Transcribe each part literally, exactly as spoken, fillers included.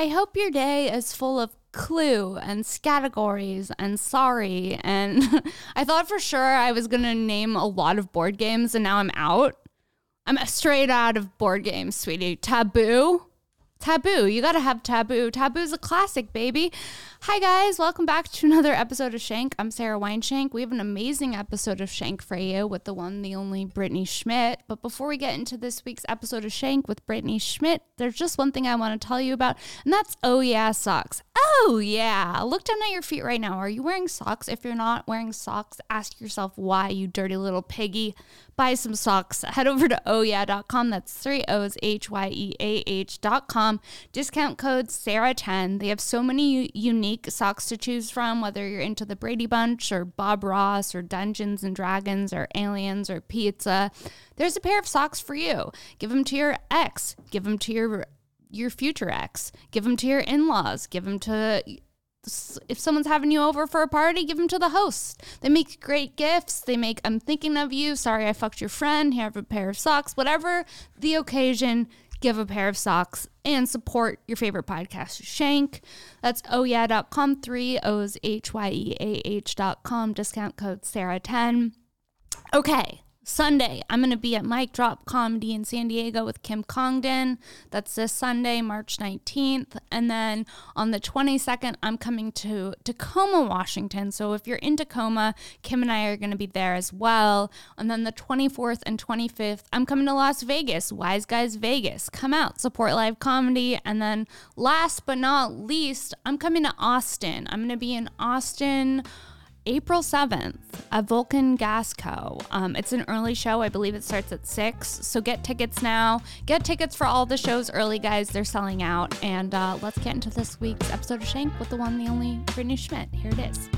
I hope your day is full of Clue and Scattergories and Sorry. And I thought for sure I was going to name a lot of board games, and now I'm out. I'm straight out of board games, sweetie. Taboo. Taboo. You got to have Taboo. Taboo's a classic, baby. Hi, guys. Welcome back to another episode of Shank. I'm Sara Weinshenk. We have an amazing episode of Shank for you with the one, the only Brittany Schmitt. But before we get into this week's episode of Shank with Brittany Schmitt, there's just one thing I want to tell you about, and that's Oh Yeah socks. Oh, yeah. Look down at your feet right now. Are you wearing socks? If you're not wearing socks, ask yourself why, you dirty little piggy. Buy some socks. Head over to oh yeah dot com. That's three O's, H Y E A H dot com. Discount code Sarah ten. They have so many unique socks to choose from, whether you're into the Brady Bunch or Bob Ross or Dungeons and Dragons or Aliens or Pizza. There's a pair of socks for you. Give them to your ex. Give them to your your future ex. Give them to your in-laws. Give them to, if someone's having you over for a party, give them to the host. They make great gifts. They make, I'm thinking of you. Sorry, I fucked your friend. Here, have a pair of socks. Whatever the occasion, give a pair of socks and support your favorite podcast, Shank. That's oh yeah dot com, three O's, H Y E A H dot com. Discount code Sarah ten. Okay. Sunday, I'm going to be at Mic Drop Comedy in San Diego with Kim Congdon. That's this Sunday, March nineteenth. And then on the twenty-second, I'm coming to Tacoma, Washington. So if you're in Tacoma, Kim and I are going to be there as well. And then the twenty-fourth and twenty-fifth, I'm coming to Las Vegas, Wise Guys Vegas. Come out, support live comedy. And then last but not least, I'm coming to Austin. I'm going to be in Austin April seventh at Vulcan Gas Co. Um, it's an early show. I believe it starts at six. So get tickets now. Get tickets for all the shows early, guys. They're selling out. And uh, let's get into this week's episode of Shank with the one, the only Brittany Schmitt. Here it is.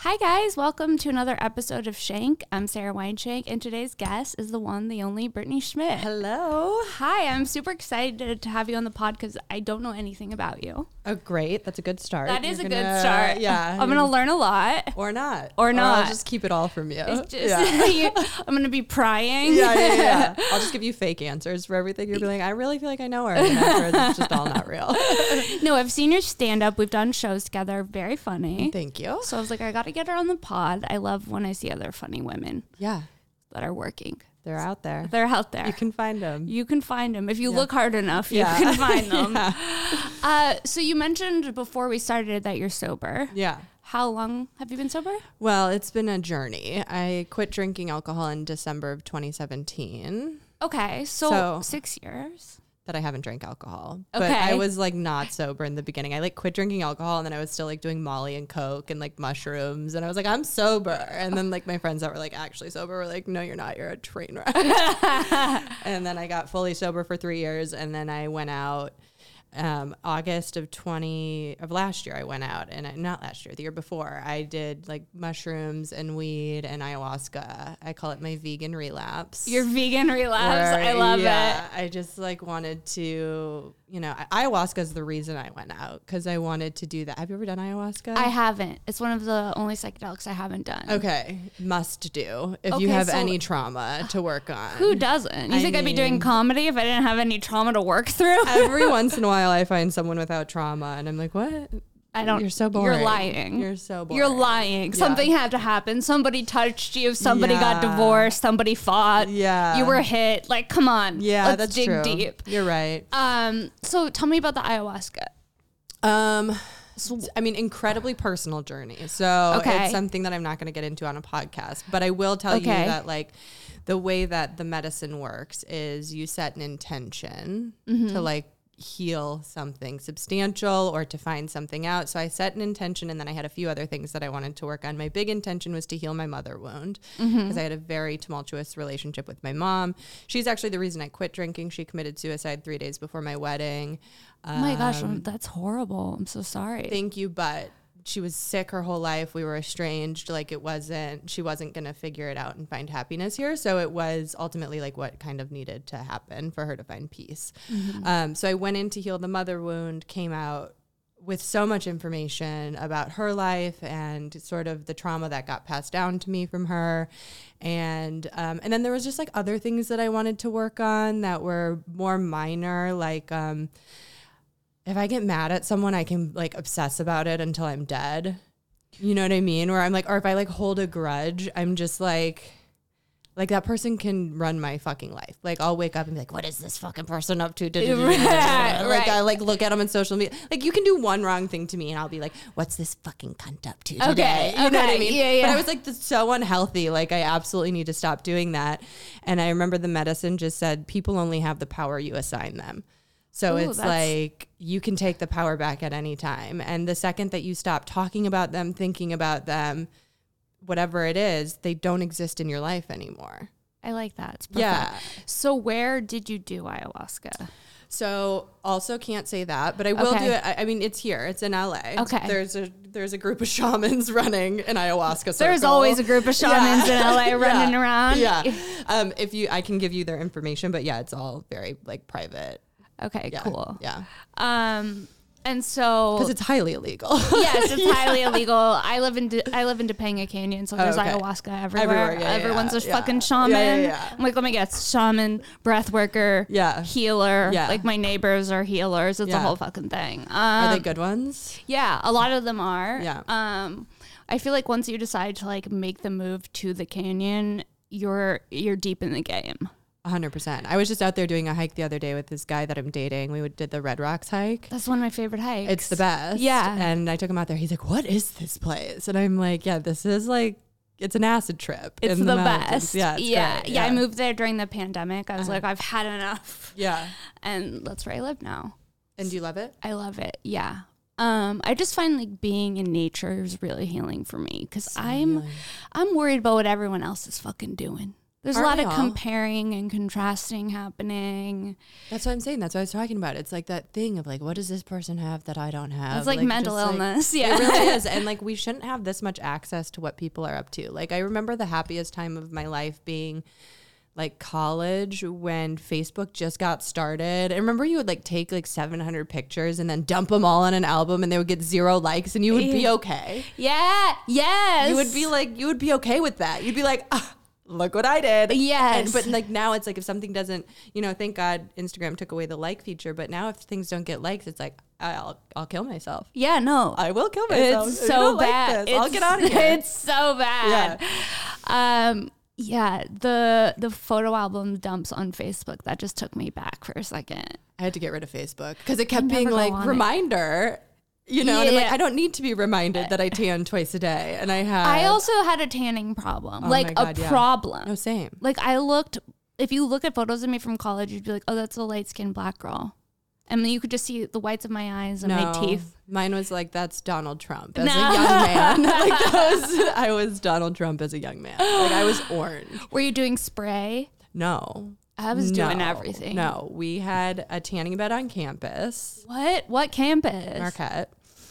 Hi, guys. Welcome to another episode of Shank. I'm Sara Weinshenk, and today's guest is the one, the only Brittany Schmitt. Hello. Hi. I'm super excited to have you on the pod because I don't know anything about you. Oh, great. That's a good start. That is You're a gonna, good start. Yeah. I'm going to learn a lot. Or not. Or not. Or I'll just keep it all from you. It's just, yeah. I'm going to be prying. Yeah, yeah, yeah. I'll just give you fake answers for everything. You're going, like, I really feel like I know her. And it's just all not real. No, I've seen your stand-up. We've done shows together. Very funny. Thank you. So I was like, I got to get her on the pod. I love when I see other funny women. Yeah. That are working. They're out there. They're out there. You can find them. You can find them. If you yeah. look hard enough, yeah. you can find them. yeah. uh, so you mentioned before we started that you're sober. Yeah. How long have you been sober? Well, it's been a journey. I quit drinking alcohol in December of twenty seventeen. Okay. So, so six years. That I haven't drank alcohol. Okay. But I was like not sober in the beginning. I like quit drinking alcohol and then I was still like doing Molly and Coke and like mushrooms and I was like, I'm sober. And then like my friends that were like actually sober were like, no, you're not. You're a train wreck. And then I got fully sober for three years and then I went out um, August of twenty of last year. I went out and I, not last year, the year before I did like mushrooms and weed and ayahuasca. I call it my vegan relapse. Your vegan relapse. Where, I love yeah, it. I just like wanted to, you know, ayahuasca is the reason I went out because I wanted to do that. Have you ever done ayahuasca? I haven't. It's one of the only psychedelics I haven't done. Okay. Must do. If okay, you have so any trauma to work on. Who doesn't? You I think mean, I'd be doing comedy if I didn't have any trauma to work through? Every once in a while. I find someone without trauma and I'm like, what? I don't. You're so boring. You're lying. You're so boring. You're lying. Yeah. Something had to happen. Somebody touched you. Somebody yeah. got divorced. Somebody fought. Yeah. You were hit. Like, come on. Yeah, let's that's dig true. deep. You're right. Um. So tell me about the ayahuasca. Um. So, I mean, incredibly personal journey. So okay. it's something that I'm not going to get into on a podcast, but I will tell okay. you that like the way that the medicine works is you set an intention mm-hmm. to like heal something substantial or to find something out. So I set an intention and then I had a few other things that I wanted to work on. My big intention was to heal my mother wound because mm-hmm. I had a very tumultuous relationship with my mom. She's actually the reason I quit drinking. She committed suicide three days before my wedding. Um, oh my gosh, that's horrible. I'm so sorry. Thank you, but she was sick her whole life. We were estranged. Like it wasn't, she wasn't going to figure it out and find happiness here. So it was ultimately like what kind of needed to happen for her to find peace. Mm-hmm. Um, so I went in to heal the mother wound, came out with so much information about her life and sort of the trauma that got passed down to me from her. And um, and then there was just like other things that I wanted to work on that were more minor, like um, if I get mad at someone, I can like obsess about it until I'm dead. You know what I mean? Where I'm like, or if I like hold a grudge, I'm just like, like that person can run my fucking life. Like I'll wake up and be like, what is this fucking person up to? Right, like right. I like look at them on social media. Like you can do one wrong thing to me and I'll be like, what's this fucking cunt up to today? Okay, you okay. know what I mean? Yeah, yeah. But I was like, this is so unhealthy. Like I absolutely need to stop doing that. And I remember the medicine just said, people only have the power you assign them. So Ooh, it's like you can take the power back at any time. And the second that you stop talking about them, thinking about them, whatever it is, they don't exist in your life anymore. I like that. It's perfect. Yeah. So where did you do ayahuasca? So also can't say that, but I will okay. do it. I, I mean, it's here. It's in L A. Okay. There's a there's a group of shamans running an ayahuasca circle. There's always a group of shamans yeah. in L A running yeah. around. Yeah. Um, if you, I can give you their information, but yeah, it's all very like private. Okay, yeah, cool. Yeah. Um, and so because it's highly illegal. Yes, it's yeah. highly illegal. I live in De- I live in Topanga Canyon, so there's oh, okay. ayahuasca everywhere. everywhere yeah, Everyone's yeah, a yeah. fucking shaman. Yeah, yeah, yeah. I'm like, let me guess, shaman, breath worker, yeah. healer. Yeah. Like my neighbors are healers. It's yeah. a whole fucking thing. Um, are they good ones? Yeah, a lot of them are. Yeah. Um, I feel like once you decide to like make the move to the canyon, you're you're deep in the game. one hundred percent. I was just out there doing a hike the other day with this guy that I'm dating. We did the Red Rocks hike. That's one of my favorite hikes. It's the best. Yeah. And I took him out there. He's like, what is this place? And I'm like, yeah, this is like, it's an acid trip. It's the, the best. Yeah, it's yeah. yeah. Yeah. I moved there during the pandemic. I was uh-huh. like, I've had enough. Yeah. And that's where I live now. And do you love it? I love it. Yeah. Um, I just find like being in nature is really healing for me because so I'm, healing. I'm worried about what everyone else is fucking doing. There's Aren't a lot of comparing and contrasting happening. That's what I'm saying. That's what I was talking about. It's like that thing of like, what does this person have that I don't have? It's like, like mental illness. Like, yeah. It really is. And like, we shouldn't have this much access to what people are up to. Like, I remember the happiest time of my life being like college when Facebook just got started. I remember you would like take like seven hundred pictures and then dump them all on an album and they would get zero likes and you would be okay. Yeah. Yes. You would be like, you would be okay with that. You'd be like, ah. Look what I did. Yes. And, but like now it's like if something doesn't, you know, thank God Instagram took away the like feature. But now if things don't get likes, it's like, I'll I'll kill myself. Yeah, no. I will kill myself. It's so bad. Like it's, I'll get out of here. It's so bad. Yeah. Um, yeah, the the photo album dumps on Facebook. That just took me back for a second. I had to get rid of Facebook because it kept being like reminder. You know, yeah. and I'm like, I don't need to be reminded that I tan twice a day. And I had. I also had a tanning problem. Oh like, God, a yeah. problem. No, same. Like, I looked, if you look at photos of me from college, you'd be like, oh, that's a light-skinned black girl. And then you could just see the whites of my eyes and no, my teeth. Mine was like, that's Donald Trump as no. a young man. Like, that was, I was Donald Trump as a young man. Like, I was orange. Were you doing spray? No. I was no, doing everything. No, we had a tanning bed on campus. What? What campus? Marquette.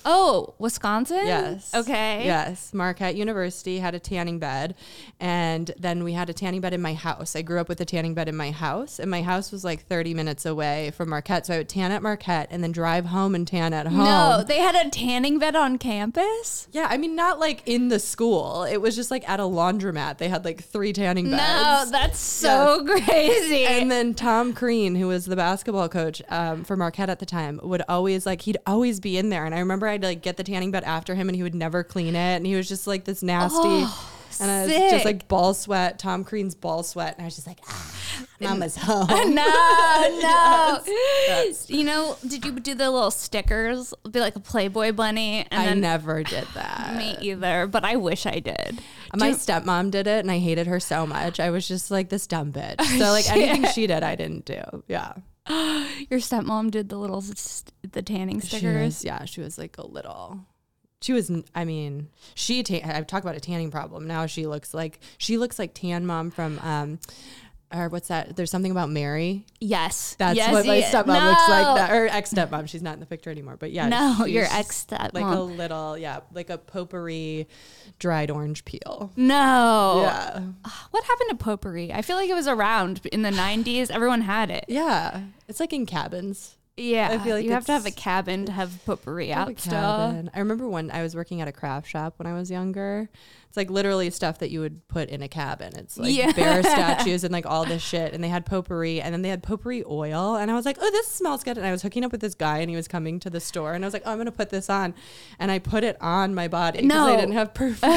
Oh, Wisconsin? Yes. Okay. Yes. Marquette University had a tanning bed. And then we had a tanning bed in my house. I grew up with a tanning bed in my house. And my house was like thirty minutes away from Marquette. So I would tan at Marquette and then drive home and tan at home. No, they had a tanning bed on campus? Yeah. I mean, not like in the school. It was just like at a laundromat. They had like three tanning beds. No, that's so yes. crazy. And then Tom Crean, who was the basketball coach um, for Marquette at the time, would always like, he'd always be in there. And I remember I I'd like get the tanning bed after him and he would never clean it and he was just like this nasty oh, and I was sick. Just like ball sweat, Tom Crean's ball sweat, and I was just like ah, mama's home. No, no. Yes. You know, did you do the little stickers? It'd be like a Playboy bunny. And I then, never did that. Me either, but I wish I did. My do stepmom did it and I hated her so much. I was just like this dumb bitch. So like shit. Anything she did, I didn't do. Yeah. Your stepmom did the little st- the tanning stickers. She was, yeah, she was like a little. She was. I mean, she. Ta- I've talked about a tanning problem. Now she looks like she looks like Tan Mom from. Um, or what's that? There's something about Mary. Yes, that's yes, what my yeah. stepmom no. looks like. That or ex stepmom. She's not in the picture anymore. But yeah, no, your ex stepmom. Like a little, yeah, like a potpourri, dried orange peel. No, yeah. What happened to potpourri? I feel like it was around in the nineties. Everyone had it. Yeah, it's like in cabins. Yeah, I feel like you have to have a cabin to have potpourri out stuff. I remember when I was working at a craft shop when I was younger. It's like literally stuff that you would put in a cabin. It's like yeah. bear statues and like all this shit. And they had potpourri, and then they had potpourri oil. And I was like, oh, this smells good. And I was hooking up with this guy, and he was coming to the store, and I was like, oh, I'm going to put this on. And I put it on my body because no. I didn't have perfume.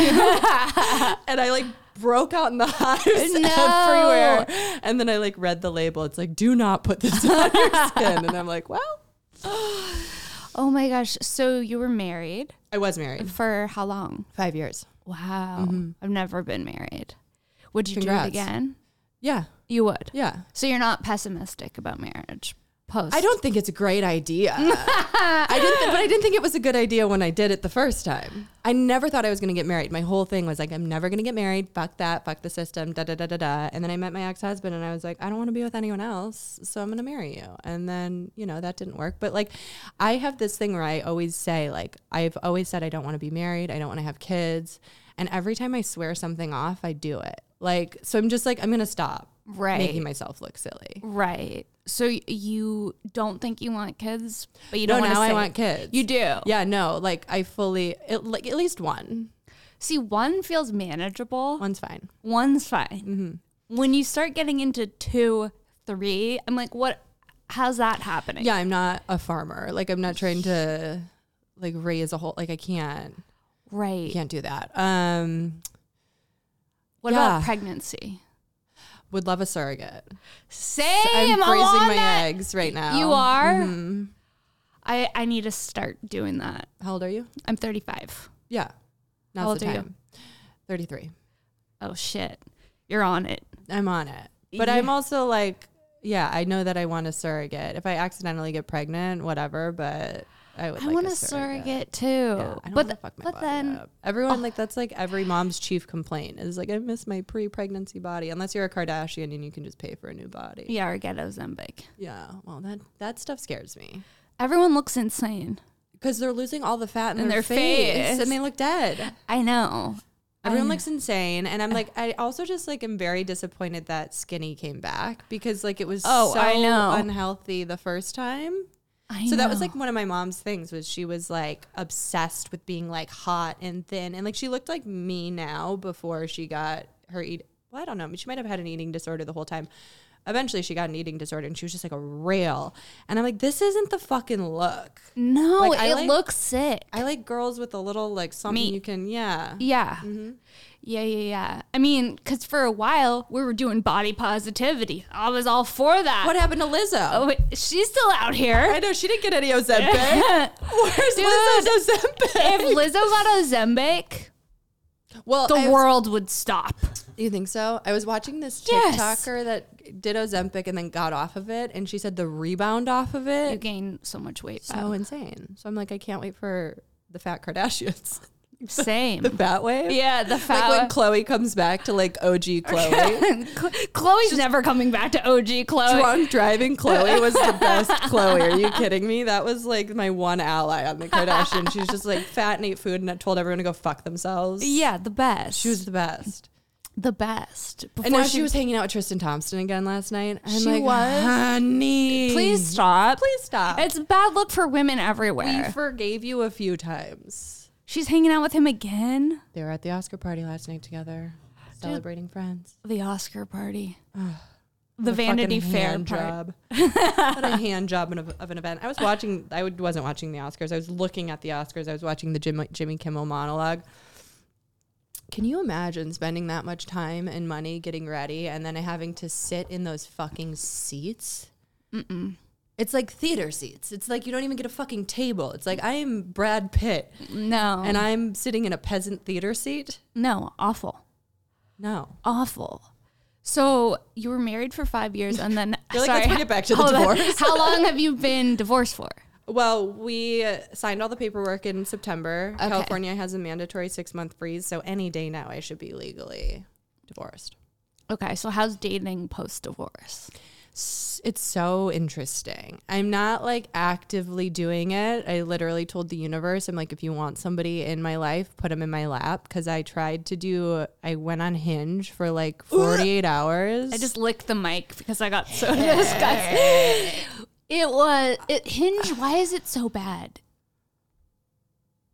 And I like broke out in the hives no. everywhere. And then I like read the label. It's like, do not put this on your skin. And I'm like, well. Oh my gosh. So you were married? I was married. For how long? Five years. Wow. Mm-hmm. I've never been married. Would you Congrats. do it again? Yeah. You would? Yeah. So you're not pessimistic about marriage? Post. I don't think it's a great idea. I didn't, th- but I didn't think it was a good idea when I did it the first time. I never thought I was going to get married. My whole thing was like, I'm never going to get married. Fuck that. Fuck the system. Da da da da da. And then I met my ex-husband, and I was like, I don't want to be with anyone else, so I'm going to marry you. And then, you know, that didn't work. But like, I have this thing where I always say, like, I've always said I don't want to be married. I don't want to have kids. And every time I swear something off, I do it. Like, so I'm just like, I'm going to stop right. making myself look silly. Right. So you don't think you want kids, but you don't want to say. No, now I want kids. You do. Yeah, no, like I fully, it, like at least one. See, one feels manageable. One's fine. One's fine. Mm-hmm. When you start getting into two, three, I'm like, what, how's that happening? Yeah, I'm not a farmer. Like I'm not trying to like raise a whole, like I can't. Right. Can't do that. Um, what yeah. about pregnancy? Would love a surrogate. Same. So I'm freezing my that. eggs right now. You are? Mm-hmm. I, I need to start doing that. How old are you? I'm thirty-five. Yeah. Now's How old the time. Are you? thirty-three. Oh, shit. You're on it. I'm on it. But yeah. I'm also like, yeah, I know that I want a surrogate. If I accidentally get pregnant, whatever, but... I, would I like want a surrogate, surrogate too. Yeah, I don't but, th- fuck my but body then up. Everyone oh. like that's like every mom's chief complaint is like I miss my pre-pregnancy body. Unless you're a Kardashian and you can just pay for a new body. Yeah, or get Ozempic. Yeah, well that that stuff scares me. Everyone looks insane because they're losing all the fat in, in their, their face. face and they look dead. I know. Everyone looks insane. And I'm like, I also just like am very disappointed that skinny came back because like it was oh, so I know. unhealthy the first time. I so know. That was like one of my mom's things was she was like obsessed with being like hot and thin. And like she looked like me now before she got her eat. Well, I don't know. She might have had an eating disorder the whole time. Eventually she got an eating disorder and she was just like a rail. And I'm like, this isn't the fucking look. No, like, it like, looks sick. I like girls with a little like something me. you can. Yeah. Yeah. Mm-hmm. Yeah, yeah, yeah. I mean, because for a while, we were doing body positivity. I was all for that. What happened to Lizzo? Oh, she's still out here. I know. She didn't get any Ozempic. Where's Dude, Lizzo's Ozempic? If Lizzo got Ozempic, well, the I world was, would stop. You think so? I was watching this TikToker yes. that did Ozempic and then got off of it, and she said the rebound off of it. You gain so much weight back. So insane. So I'm like, I can't wait for the fat Kardashians. Same. The fat wave? Yeah, the fat Like when Chloe comes back to like O G Chloe. Chloe's She's never coming back to O G Chloe. Drunk driving Chloe was the best Chloe. Are you kidding me? That was like my one ally on the Kardashian. She was just like fat and ate food and told everyone to go fuck themselves. Yeah, the best. She was the best. The best. Before and now she, she was hanging out with Tristan Thompson again last night. I'm she like, was. Honey. Please stop. Please stop. It's a bad look for women everywhere. We forgave you a few times. She's hanging out with him again. They were at the Oscar party last night together, celebrating Dude, friends. The Oscar party. Ugh, the Vanity Fair hand job. What a hand job of, of an event. I was watching, I would, wasn't watching the Oscars. I was looking at the Oscars. I was watching the Jim, Jimmy Kimmel monologue. Can you imagine spending that much time and money getting ready and then having to sit in those fucking seats? Mm-mm. It's like theater seats. It's like you don't even get a fucking table. It's like I am Brad Pitt. No. And I'm sitting in a peasant theater seat. No. Awful. No. Awful. So you were married for five years and then... You're sorry, like, let's get back to the divorce. How long have you been divorced for? Well, we signed all the paperwork in September. Okay. California has a mandatory six-month freeze, so any day now I should be legally divorced. Okay. So how's dating post-divorce? It's so interesting. I'm not like actively doing it. I literally told the universe, I'm like, if you want somebody in my life, put them in my lap. Cause I tried to do, I went on Hinge for like forty-eight hours. I just licked the mic because I got so disgusted. It was it, Hinge. Why is it so bad?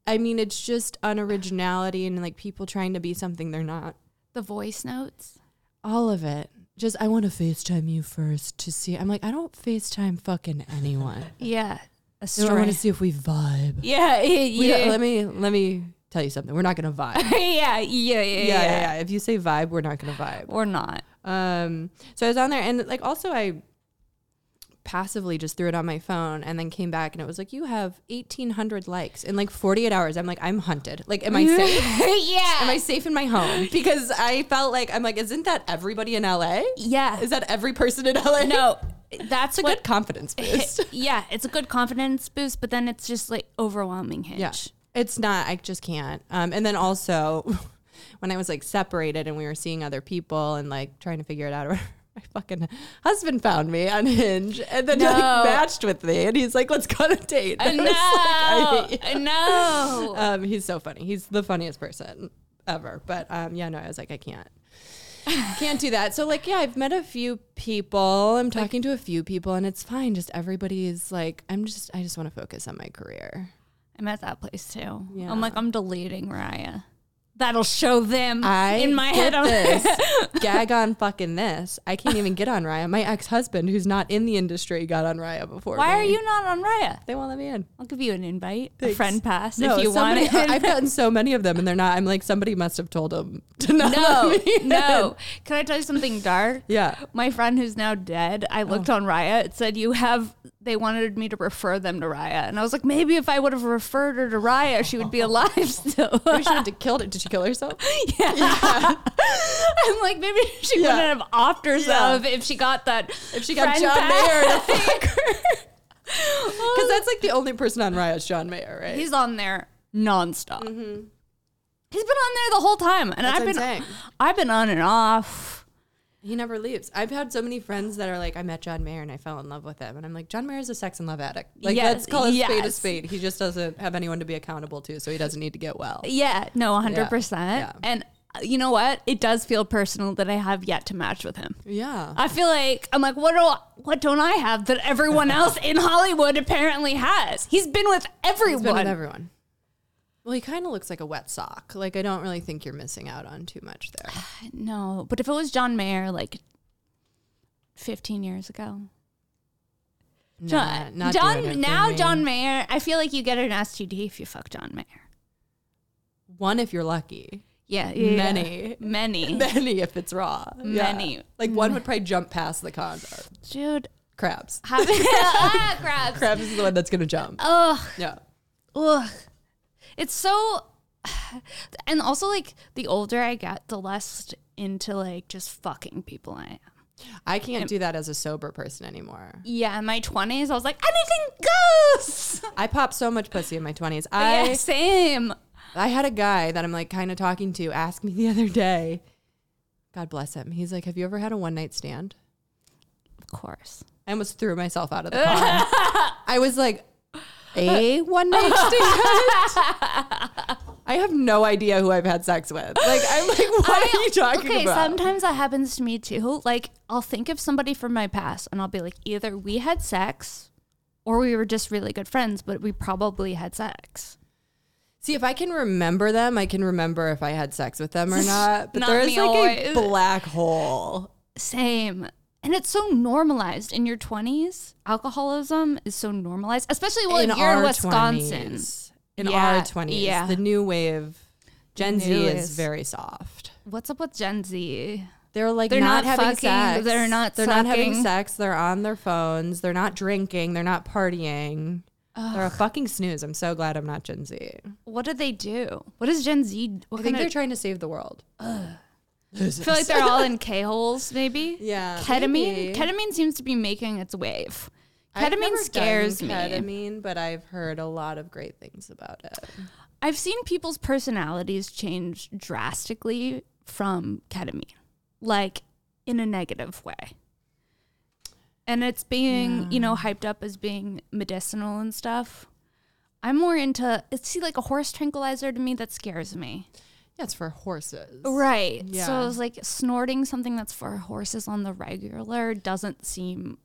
I mean, it's just unoriginality and like people trying to be something they're not. The voice notes, all of it. Just I want to FaceTime you first to see. I'm like, I don't FaceTime fucking anyone. Yeah, a story. I want to see if we vibe. Yeah, yeah. yeah. Let me let me tell you something. We're not gonna vibe. yeah, yeah, yeah, yeah, yeah, yeah. If you say vibe, we're not gonna vibe. We're not. Um. So I was on there, and like also I. passively just threw it on my phone and then came back and it was like, you have eighteen hundred likes in like forty-eight hours. I'm like, I'm hunted. Like, am I safe? yeah. Am I safe in my home? Because I felt like, I'm like, isn't that everybody in L A? Yeah. Is that every person in L A? No, that's a what, good confidence boost. It, yeah. It's a good confidence boost, but then it's just like overwhelming Hinge. Yeah. It's not, I just can't. Um, and then also when I was like separated and we were seeing other people and like trying to figure it out, my fucking husband found me on Hinge and then no. he like matched with me and he's like, let's go on a date. And I know. I, like, I, I know. Um, he's so funny. He's the funniest person ever. But um, yeah, no, I was like, I can't. Can't do that. So like, yeah, I've met a few people. I'm talking like, to a few people and it's fine. Just everybody is like, I'm just, I just want to focus on my career. I'm at that place too. Yeah. I'm like, I'm deleting Raya. That'll show them I in my head. On this. Gag on fucking this. I can't even get on Raya. My ex-husband, who's not in the industry, got on Raya before. Why me. Are you not on Raya? They won't let me in. I'll give you an invite, Thanks. A friend pass no, if you somebody, want it. I've gotten so many of them, and they're not. I'm like, somebody must have told them to not no, let me in. No. Can I tell you something dark? Yeah. My friend who's now dead, I looked oh. on Raya. It said you have... They wanted me to refer them to Raya. And I was like, maybe if I would have referred her to Raya, she would be alive still. Maybe she would have killed it. Did she kill herself? Yeah. yeah. I'm like, maybe she yeah. wouldn't have offed herself yeah. if she got that. If she got John Mayer to fuck her. Because that's like the only person on Raya is John Mayer, right? He's on there nonstop. Mm-hmm. He's been on there the whole time. And that's I've been insane. I've been on and off. He never leaves. I've had so many friends that are like, I met John Mayer and I fell in love with him. And I'm like, John Mayer is a sex and love addict. Like, yes, let's call a yes. spade a spade. He just doesn't have anyone to be accountable to, so he doesn't need to get well. Yeah, no, one hundred percent. Yeah. Yeah. And you know what? It does feel personal that I have yet to match with him. Yeah. I feel like, I'm like, what, do I, what don't I have that everyone else in Hollywood apparently has? He's been with everyone. He's been with everyone. Well, he kind of looks like a wet sock. Like, I don't really think you're missing out on too much there. No, but if it was John Mayer, like, fifteen years ago. No, John, not John, now John Mayer, I feel like you get an S T D if you fuck John Mayer. One, if you're lucky. Yeah. yeah. Many. Many. Many if it's raw. Many. Yeah. Like, one would probably jump past the condom. Dude. Crabs. Have, ah, crabs. Crabs is the one that's going to jump. Ugh. Yeah. Ugh. It's so, and also like the older I get, the less into like just fucking people I am. I can't and, do that as a sober person anymore. Yeah, in my twenties, I was like, anything goes. I popped so much pussy in my twenties. I yeah, same. I had a guy that I'm like kind of talking to ask me the other day. God bless him. He's like, have you ever had a one night stand? Of course. I almost threw myself out of the pond. I was like. A one night stand. I have no idea who I've had sex with. Like, I'm like, what I, are you talking okay, about? Okay, sometimes that happens to me too. Like, I'll think of somebody from my past and I'll be like, either we had sex or we were just really good friends, but we probably had sex. See, if I can remember them, I can remember if I had sex with them or not. But not there is like always. A black hole. Same. And it's so normalized in your twenties. Alcoholism is so normalized, especially when well, you're in Wisconsin. twenties. In yeah, our twenties, yeah. The new wave, Gen new Z is, is very soft. What's up with Gen Z? They're like they're not, not having fucking, sex. They're not. They're sucking. Not having sex. They're on their phones. They're not drinking. They're not partying. Ugh. They're a fucking snooze. I'm so glad I'm not Gen Z. What do they do? What is Gen Z? What I think they're d- trying to save the world. Ugh. I feel like they're all in K-holes, maybe. Yeah. Ketamine. Maybe. Ketamine seems to be making its wave. Ketamine scares me. Ketamine, but I've heard a lot of great things about it. I've seen people's personalities change drastically from ketamine, like in a negative way. And it's being, yeah. you know, hyped up as being medicinal and stuff. I'm more into, see, like a horse tranquilizer to me that scares me. Yeah, it's for horses. Right. Yeah. So I was like, snorting something that's for horses on the regular doesn't seem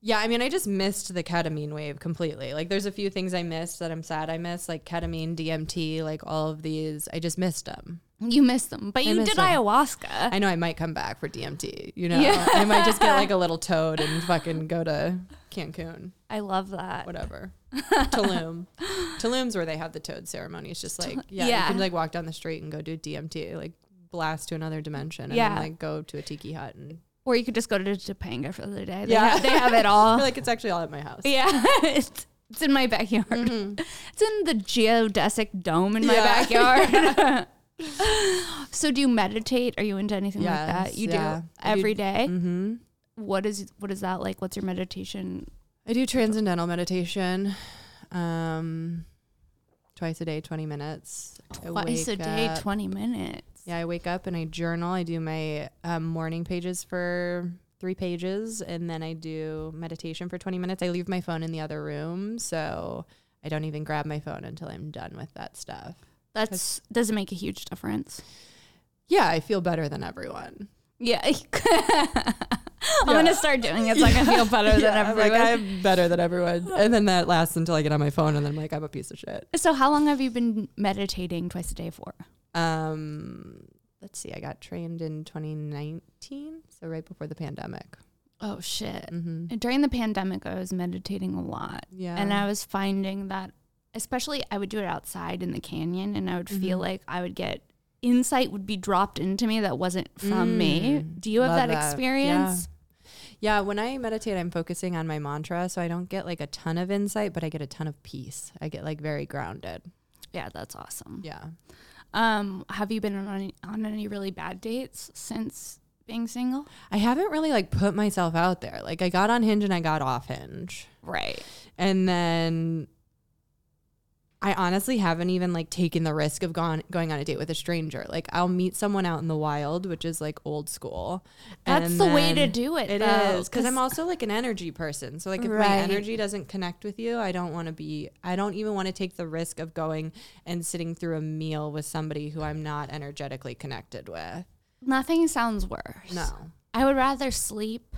Yeah, I mean, I just missed the ketamine wave completely. Like, there's a few things I missed that I'm sad I missed, like ketamine, D M T, like all of these. I just missed them. You missed them. But I you did them. ayahuasca. I know I might come back for D M T, you know? Yeah. I might just get like a little toad and fucking go to Cancun. I love that. Whatever. Tulum. Tulum's where they have the toad ceremony. It's just like, yeah, yeah, you can like walk down the street and go do D M T, like blast to another dimension and yeah. then like go to a tiki hut and... Or you could just go to Topanga for the day. They, yeah. have, they have it all. I feel like it's actually all at my house. Yeah. It's, it's in my backyard. Mm-hmm. It's in the geodesic dome in my yeah. backyard. Yeah. So do you meditate? Are you into anything yes, like that? You yeah. do every day? Mm-hmm. What is, what is that like? What's your meditation? I do transcendental meditation. Um, twice a day, twenty minutes. Twice a day, up. twenty minutes. Yeah, I wake up and I journal. I do my um, morning pages for three pages, and then I do meditation for twenty minutes. I leave my phone in the other room, so I don't even grab my phone until I'm done with that stuff. That's does it make a huge difference? Yeah, I feel better than everyone. Yeah. I'm yeah. going to start doing it so yeah. I can feel better than yeah, everyone. Like, I'm better than everyone. And then that lasts until I get on my phone, and then I'm like, I'm a piece of shit. So how long have you been meditating twice a day for? Um, let's see, I got trained in twenty nineteen, so right before the pandemic. Oh, shit. Mm-hmm. During the pandemic, I was meditating a lot. Yeah. And I was finding that, especially I would do it outside in the canyon, and I would mm-hmm. feel like I would get, insight would be dropped into me that wasn't from mm. me. Do you have Love that, that experience? Yeah. yeah, when I meditate, I'm focusing on my mantra, so I don't get like a ton of insight, but I get a ton of peace. I get like very grounded. Yeah, that's awesome. Yeah. Um, have you been on any, on any really bad dates since being single? I haven't really like put myself out there. Like I got on Hinge and I got off Hinge. Right. And then I honestly haven't even like taken the risk of gone, going on a date with a stranger. Like I'll meet someone out in the wild, which is like old school. That's and the way to do it. It though, is. Cause I'm also like an energy person. So like if right. my energy doesn't connect with you, I don't want to be, I don't even want to take the risk of going and sitting through a meal with somebody who I'm not energetically connected with. Nothing sounds worse. No. I would rather sleep.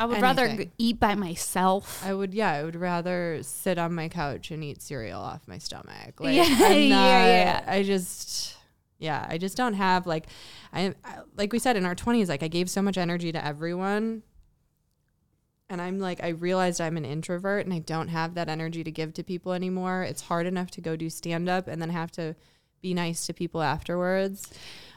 I would Anything. rather eat by myself. I would, yeah, I would rather sit on my couch and eat cereal off my stomach. Like, yeah, not, yeah, yeah. I just, yeah, I just don't have like, I, I like we said in our twenties, like I gave so much energy to everyone, and I'm like, I realized I'm an introvert and I don't have that energy to give to people anymore. It's hard enough to go do stand up and then have to be nice to people afterwards.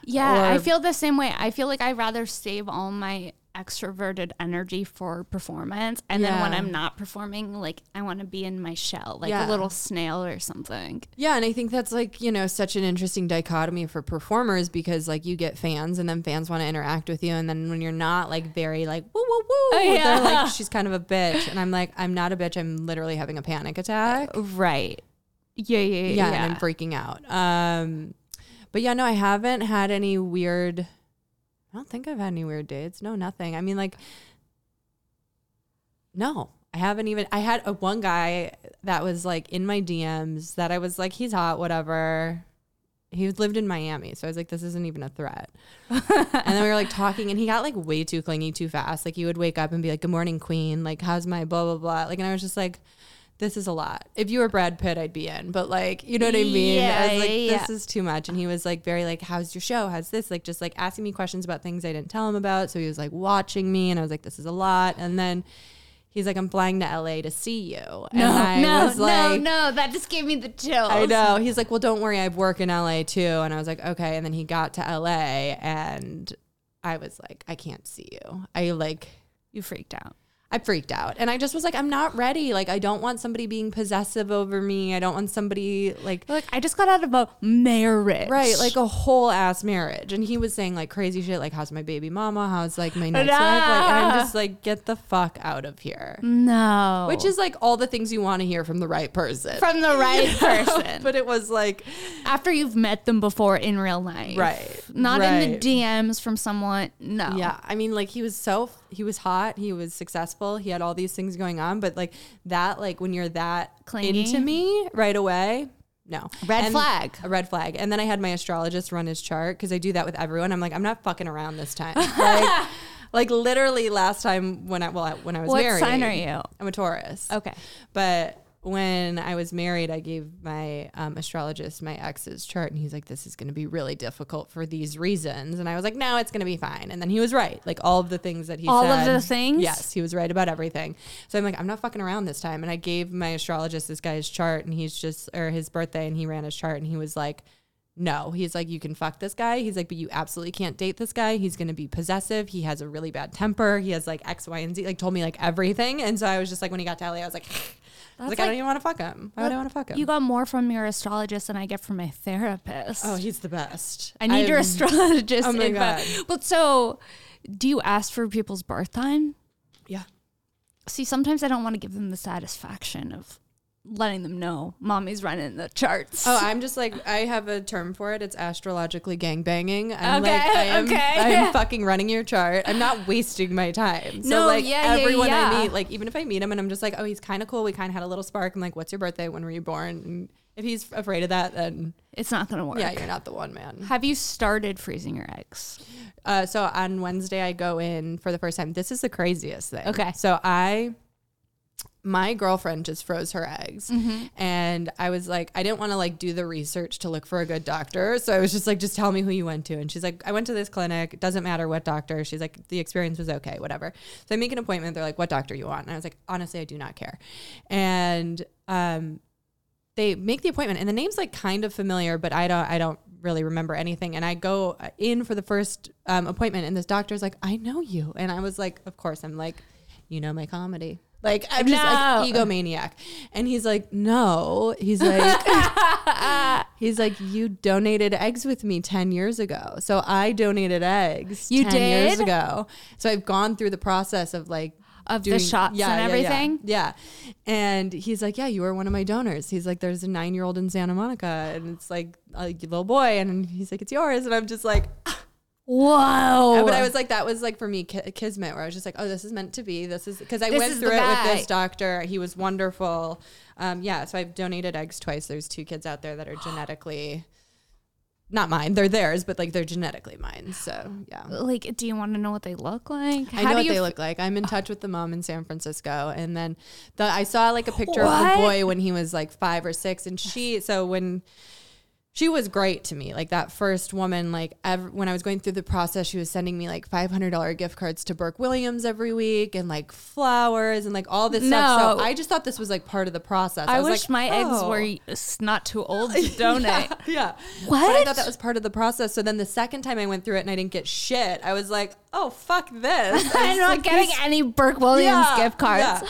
Yeah, or, I feel the same way. I feel like I'd rather save all my extroverted energy for performance, and yeah. then when I'm not performing, like I want to be in my shell, like yeah. a little snail or something. Yeah, and I think that's like, you know, such an interesting dichotomy for performers, because like you get fans, and then fans want to interact with you, and then when you're not like very like woo woo woo, oh, yeah. they're like, she's kind of a bitch, and I'm like, I'm not a bitch, I'm literally having a panic attack. Right. Yeah, yeah, yeah. Yeah, yeah. And I'm freaking out. Um, but yeah, no, I haven't had any weird. I don't think I've had any weird dates. No, nothing. I mean, like, no, I haven't even. I had a one guy that was like in my D Ms that I was like, he's hot, whatever. He lived in Miami, so I was like, this isn't even a threat. And then we were like talking, and he got like way too clingy too fast. Like he would wake up and be like, "Good morning, Queen. Like, how's my blah blah blah." Like, and I was just like, this is a lot. If you were Brad Pitt, I'd be in. But like, you know what I mean? Yeah, I was like, yeah, this yeah. is too much. And he was like very like, how's your show? How's this? Like just like asking me questions about things I didn't tell him about. So he was like watching me, and I was like, this is a lot. And then he's like, I'm flying to L A to see you. No, and I no, was like, no, no. That just gave me the chills. I know. He's like, well, don't worry. I work in L A too. And I was like, okay. And then he got to L A, and I was like, I can't see you. I like. You freaked out. I freaked out. And I just was like, I'm not ready. Like, I don't want somebody being possessive over me. I don't want somebody like... Like, I just got out of a marriage. Right, like a whole-ass marriage. And he was saying, like, crazy shit. Like, how's my baby mama? How's, like, my next nah. wife? Like, and I'm just like, get the fuck out of here. No. Which is, like, all the things you want to hear from the right person. From the right you know? person. But it was, like... After you've met them before in real life. Right. Not right. in the D Ms from someone. No. Yeah. I mean, like, he was so... He was hot. He was successful. He had all these things going on, but like that, like when you're that clingy into me right away, no. Red and flag. A red flag. And then I had my astrologist run his chart, because I do that with everyone. I'm like, I'm not fucking around this time. Like, Like literally last time when I well when I was what married. What sign are you? I'm a Taurus. Okay. But when I was married, I gave my um, astrologist my ex's chart, and he's like, this is going to be really difficult for these reasons. And I was like, no, it's going to be fine. And then he was right. Like all of the things that he all said. All of the things? Yes, he was right about everything. So I'm like, I'm not fucking around this time. And I gave my astrologist this guy's chart, and he's just, or his birthday, and he ran his chart, and he was like, no. He's like, you can fuck this guy. He's like, but you absolutely can't date this guy. He's going to be possessive. He has a really bad temper. He has like X, Y, and Z. Like told me like everything. And so I was just like, when he got to L A, I was like... I was like, like, I don't even want to fuck him. Why would I want to fuck him? You got more from your astrologist than I get from my therapist. Oh, he's the best. I need I'm, your astrologist. Oh my info. God. But so, do you ask for people's birth time? Yeah. See, sometimes I don't want to give them the satisfaction of letting them know mommy's running the charts. Oh, I'm just like, I have a term for it. It's astrologically gangbanging. I'm okay, like, I am, okay. I'm fucking running your chart. I'm not wasting my time. So no, like yeah, everyone yeah, yeah. I meet, like even if I meet him and I'm just like, oh, he's kind of cool. We kind of had a little spark. I'm like, what's your birthday? When were you born? And if he's afraid of that, then it's not going to work. Yeah, you're not the one, man. Have you started freezing your eggs? Uh, so on Wednesday, I go in for the first time. This is the craziest thing. Okay. So I... my girlfriend just froze her eggs mm-hmm. and I was like, I didn't want to like do the research to look for a good doctor. So I was just like, just tell me who you went to. And she's like, I went to this clinic. It doesn't matter what doctor. She's like, the experience was okay, whatever. So I make an appointment. They're like, what doctor you want? And I was like, honestly, I do not care. And, um, they make the appointment and the name's like kind of familiar, but I don't, I don't really remember anything. And I go in for the first um, appointment and this doctor's like, I know you. And I was like, of course. I'm like, you know, my comedy. Like, I'm just no. like egomaniac. And he's like, no. He's like, he's like, you donated eggs with me ten years ago. So I donated eggs you ten did? years ago. So I've gone through the process of like. Of doing, the shots yeah, and yeah, everything? Yeah, yeah. And he's like, yeah, you were one of my donors. He's like, there's a nine-year-old in Santa Monica. And it's like a little boy. And he's like, it's yours. And I'm just like. Whoa. But I was like, that was like for me kismet where I was just like, oh, this is meant to be. This is because I this went through it guy. with this doctor. He was wonderful. Um, yeah. So I've donated eggs twice. There's two kids out there that are genetically not mine. They're theirs, but like they're genetically mine. So yeah. Like, do you want to know what they look like? How I know do what you they f- look like. I'm in touch with the mom in San Francisco. And then the, I saw like a picture what? of the boy when he was like five or six. And she, so when... she was great to me. Like that first woman, like every, when I was going through the process, she was sending me like five hundred dollars gift cards to Burke Williams every week and like flowers and like all this no. stuff. So I just thought this was like part of the process. I, I was wish like, my oh. eggs were not too old to donate. yeah, yeah. What? But I thought that was part of the process. So then the second time I went through it and I didn't get shit, I was like, oh, fuck this. I'm not like, getting any Burke Williams yeah, gift cards. Yeah.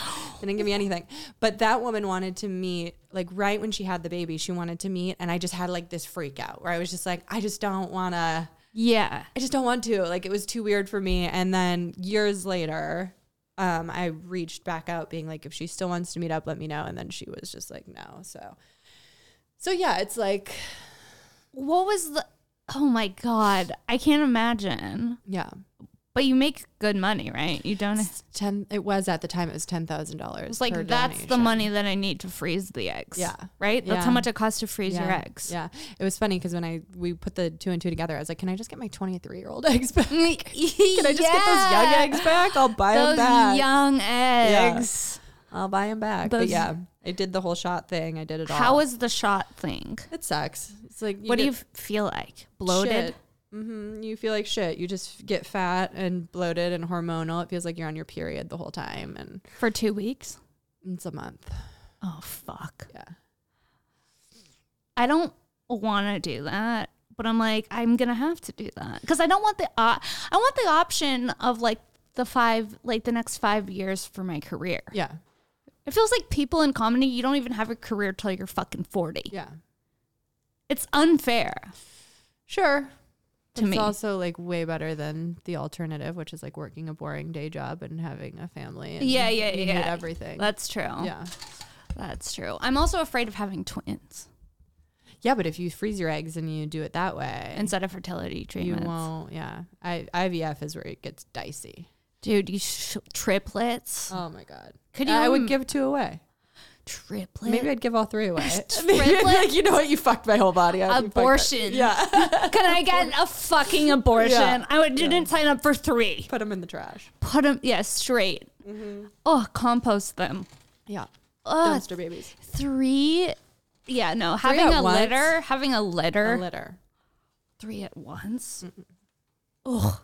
They didn't give me anything. But that woman wanted to meet, like right when she had the baby, she wanted to meet. And I just had like this freak out where I was just like, I just don't want to. Yeah. I just don't want to. Like it was too weird for me. And then years later, um, I reached back out being like, if she still wants to meet up, let me know. And then she was just like, no. So, so yeah, it's like. What was the. Oh my God. I can't imagine. Yeah. But you make good money, right? You don't. It's ten. It was at the time. It was ten thousand dollars. Like per that's donation. The money that I need to freeze the eggs. Yeah. Right. That's yeah. how much it costs to freeze yeah. your eggs. Yeah. It was funny because when I we put the two and two together, I was like, "Can I just get my twenty-three-year-old eggs back? Can I just yeah. get those young eggs back? I'll buy those them back. Young eggs. Yeah. I'll buy them back. Those but yeah, I did the whole shot thing. I did it all. How is the shot thing? It sucks. It's like, you what do you feel like? Bloated. Shit. Mm-hmm. You feel like shit. You just get fat and bloated and hormonal. It feels like you're on your period the whole time. And for two weeks? It's a month. Oh, fuck. Yeah. I don't want to do that, but I'm like, I'm going to have to do that. Because I don't want the, uh, I want the option of like the five, like the next five years for my career. Yeah. It feels like people in comedy, you don't even have a career till you're fucking forty. Yeah. It's unfair. Sure. To it's me. Also like way better than the alternative, which is like working a boring day job and having a family. And yeah, yeah, you yeah. need everything. That's true. Yeah, that's true. I'm also afraid of having twins. Yeah, but if you freeze your eggs and you do it that way instead of fertility treatments, you won't. Yeah, I, I V F is where it gets dicey, dude. You sh- triplets. Oh my God, could you? I would give two away. Triplet. Maybe I'd give all three away. Triplet? Like, you know what? You fucked my whole body up. Abortion. Yeah. Can I get a fucking abortion? Yeah. I would, yeah. didn't sign up for three. Put them in the trash. Put them, yeah, straight. Mm-hmm. Oh, compost them. Yeah. Oh, dumpster babies. Three. Yeah, no. Three having a once. litter. Having a litter. A litter. Three at once. Oh,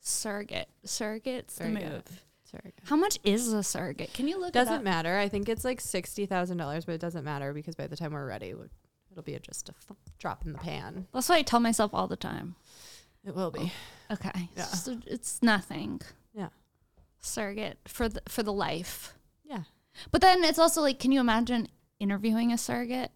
surrogate. Surrogate's surrogate. the move. Surrogate. How much is a surrogate? Can you look doesn't it up? Matter. I think it's like sixty thousand dollars, but it doesn't matter because by the time we're ready, it'll be just a f- drop in the pan. That's what I tell myself all the time. It will be. Okay. Yeah. So it's nothing. Yeah. Surrogate for the, for the life. Yeah. But then it's also like, can you imagine interviewing a surrogate?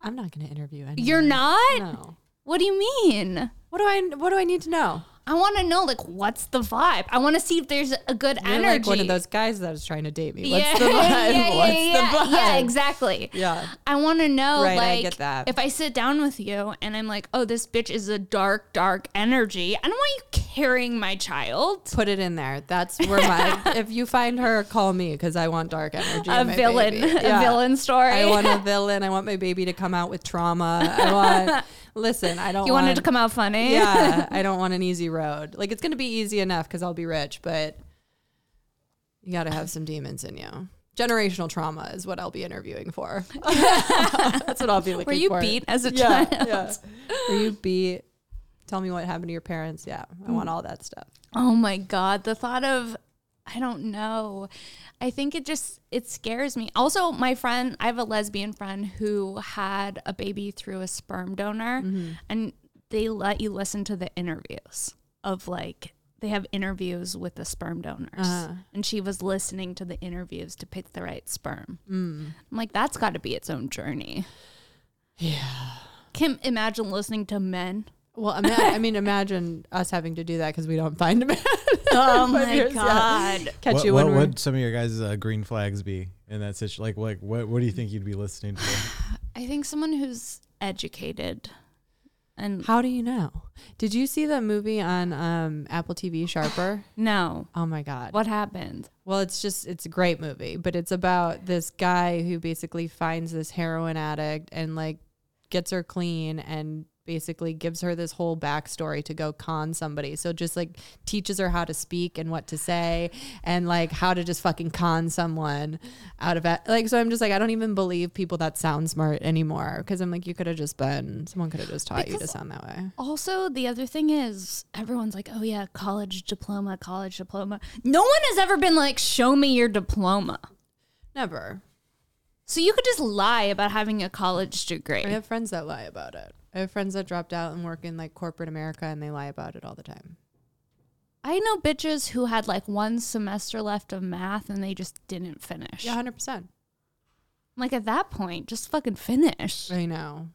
I'm not going to interview anyone. You're not? No. What do you mean? What do I What do I need to know? I want to know, like, what's the vibe? I want to see if there's a good You're energy. You're like one of those guys that was trying to date me. What's yeah. the vibe? Yeah, what's yeah, the yeah. vibe? Yeah, exactly. Yeah. I want to know, right, like, I get that. If I sit down with you and I'm like, oh, this bitch is a dark, dark energy. I don't want you carrying my child. Put it in there. That's where my, if you find her, call me because I want dark energy. A villain. Yeah. A villain story. I want a villain. I want my baby to come out with trauma. I want... Listen, I don't. You want, wanted to come out funny. Yeah, I don't want an easy road. Like it's gonna be easy enough because I'll be rich, but you gotta have some demons in you. Generational trauma is what I'll be interviewing for. That's what I'll be looking for. Were you for. beat as a yeah, child? Yeah. Were you beat? Tell me what happened to your parents. Yeah, I mm. want all that stuff. Oh my God, the thought of I don't know. I think it just, it scares me. Also, my friend, I have a lesbian friend who had a baby through a sperm donor, mm-hmm. and they let you listen to the interviews of like, they have interviews with the sperm donors. Uh-huh. And she was listening to the interviews to pick the right sperm. Mm. I'm like, that's got to be its own journey. Yeah. Can't imagine listening to men. Well, ima- I mean, imagine us having to do that because we don't find them. Oh, my years, God. Yeah. Catch what, you when What we're... would some of your guys' uh, green flags be in that situation? Like, like what, what do you think you'd be listening to? I think someone who's educated. And how do you know? Did you see that movie on um, Apple T V, Sharper? No. Oh, my God. What happened? Well, it's just, it's a great movie, but it's about this guy who basically finds this heroin addict and, like, gets her clean and basically gives her this whole backstory to go con somebody. So just like teaches her how to speak and what to say and like how to just fucking con someone out of it. Like, so I'm just like, I don't even believe people that sound smart anymore. Cause I'm like, you could have just been, someone could have just taught because you to sound that way. Also, the other thing is everyone's like, oh yeah, college diploma, college diploma. No one has ever been like, show me your diploma. Never. So you could just lie about having a college degree. I have friends that lie about it. I have friends that dropped out and work in like corporate America and they lie about it all the time. I know bitches who had like one semester left of math and they just didn't finish. Yeah, one hundred percent. Like at that point, just fucking finish. I know.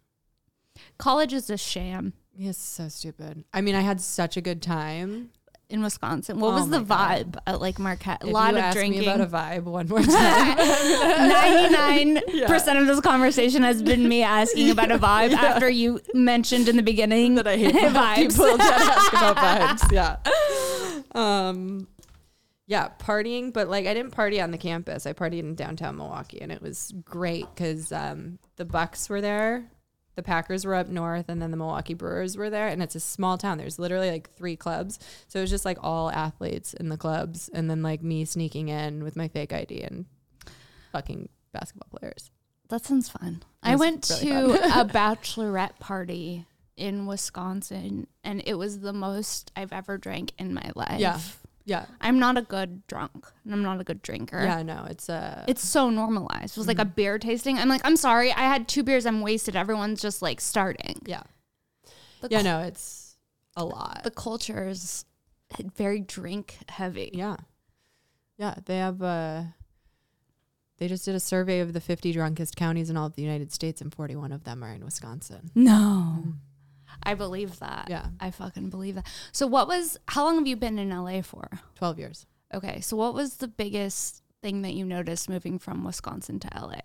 College is a sham. It's so stupid. I mean, I had such a good time. In Wisconsin. What oh was the vibe God. at like Marquette? A if lot you of ask drinking. Me about a vibe one more time. ninety-nine percent yeah. of this conversation has been me asking about a vibe yeah. after you mentioned in the beginning that I hate vibes. People that ask about vibes. Yeah. Um, yeah. Partying, but like I didn't party on the campus. I partied in downtown Milwaukee and it was great because um, the Bucks were there. The Packers were up north and then the Milwaukee Brewers were there and it's a small town. There's literally like three clubs. So it was just like all athletes in the clubs and then like me sneaking in with my fake I D and fucking basketball players. That sounds fun. I went really to a bachelorette party in Wisconsin and it was the most I've ever drank in my life. Yeah. Yeah. I'm not a good drunk and I'm not a good drinker. Yeah, no, it's uh it's so normalized. It was mm-hmm. like a beer tasting. I'm like, I'm sorry, I had two beers, I'm wasted. Everyone's just like starting. Yeah. The yeah, cu- no, it's a lot. The culture is very drink heavy. Yeah. Yeah. They have uh they just did a survey of the fifty drunkest counties in all of the United States and forty-one of them are in Wisconsin. No. Mm-hmm. I believe that. Yeah. I fucking believe that. So what was, how long have you been in L A for? twelve years. Okay. So what was the biggest thing that you noticed moving from Wisconsin to L A? In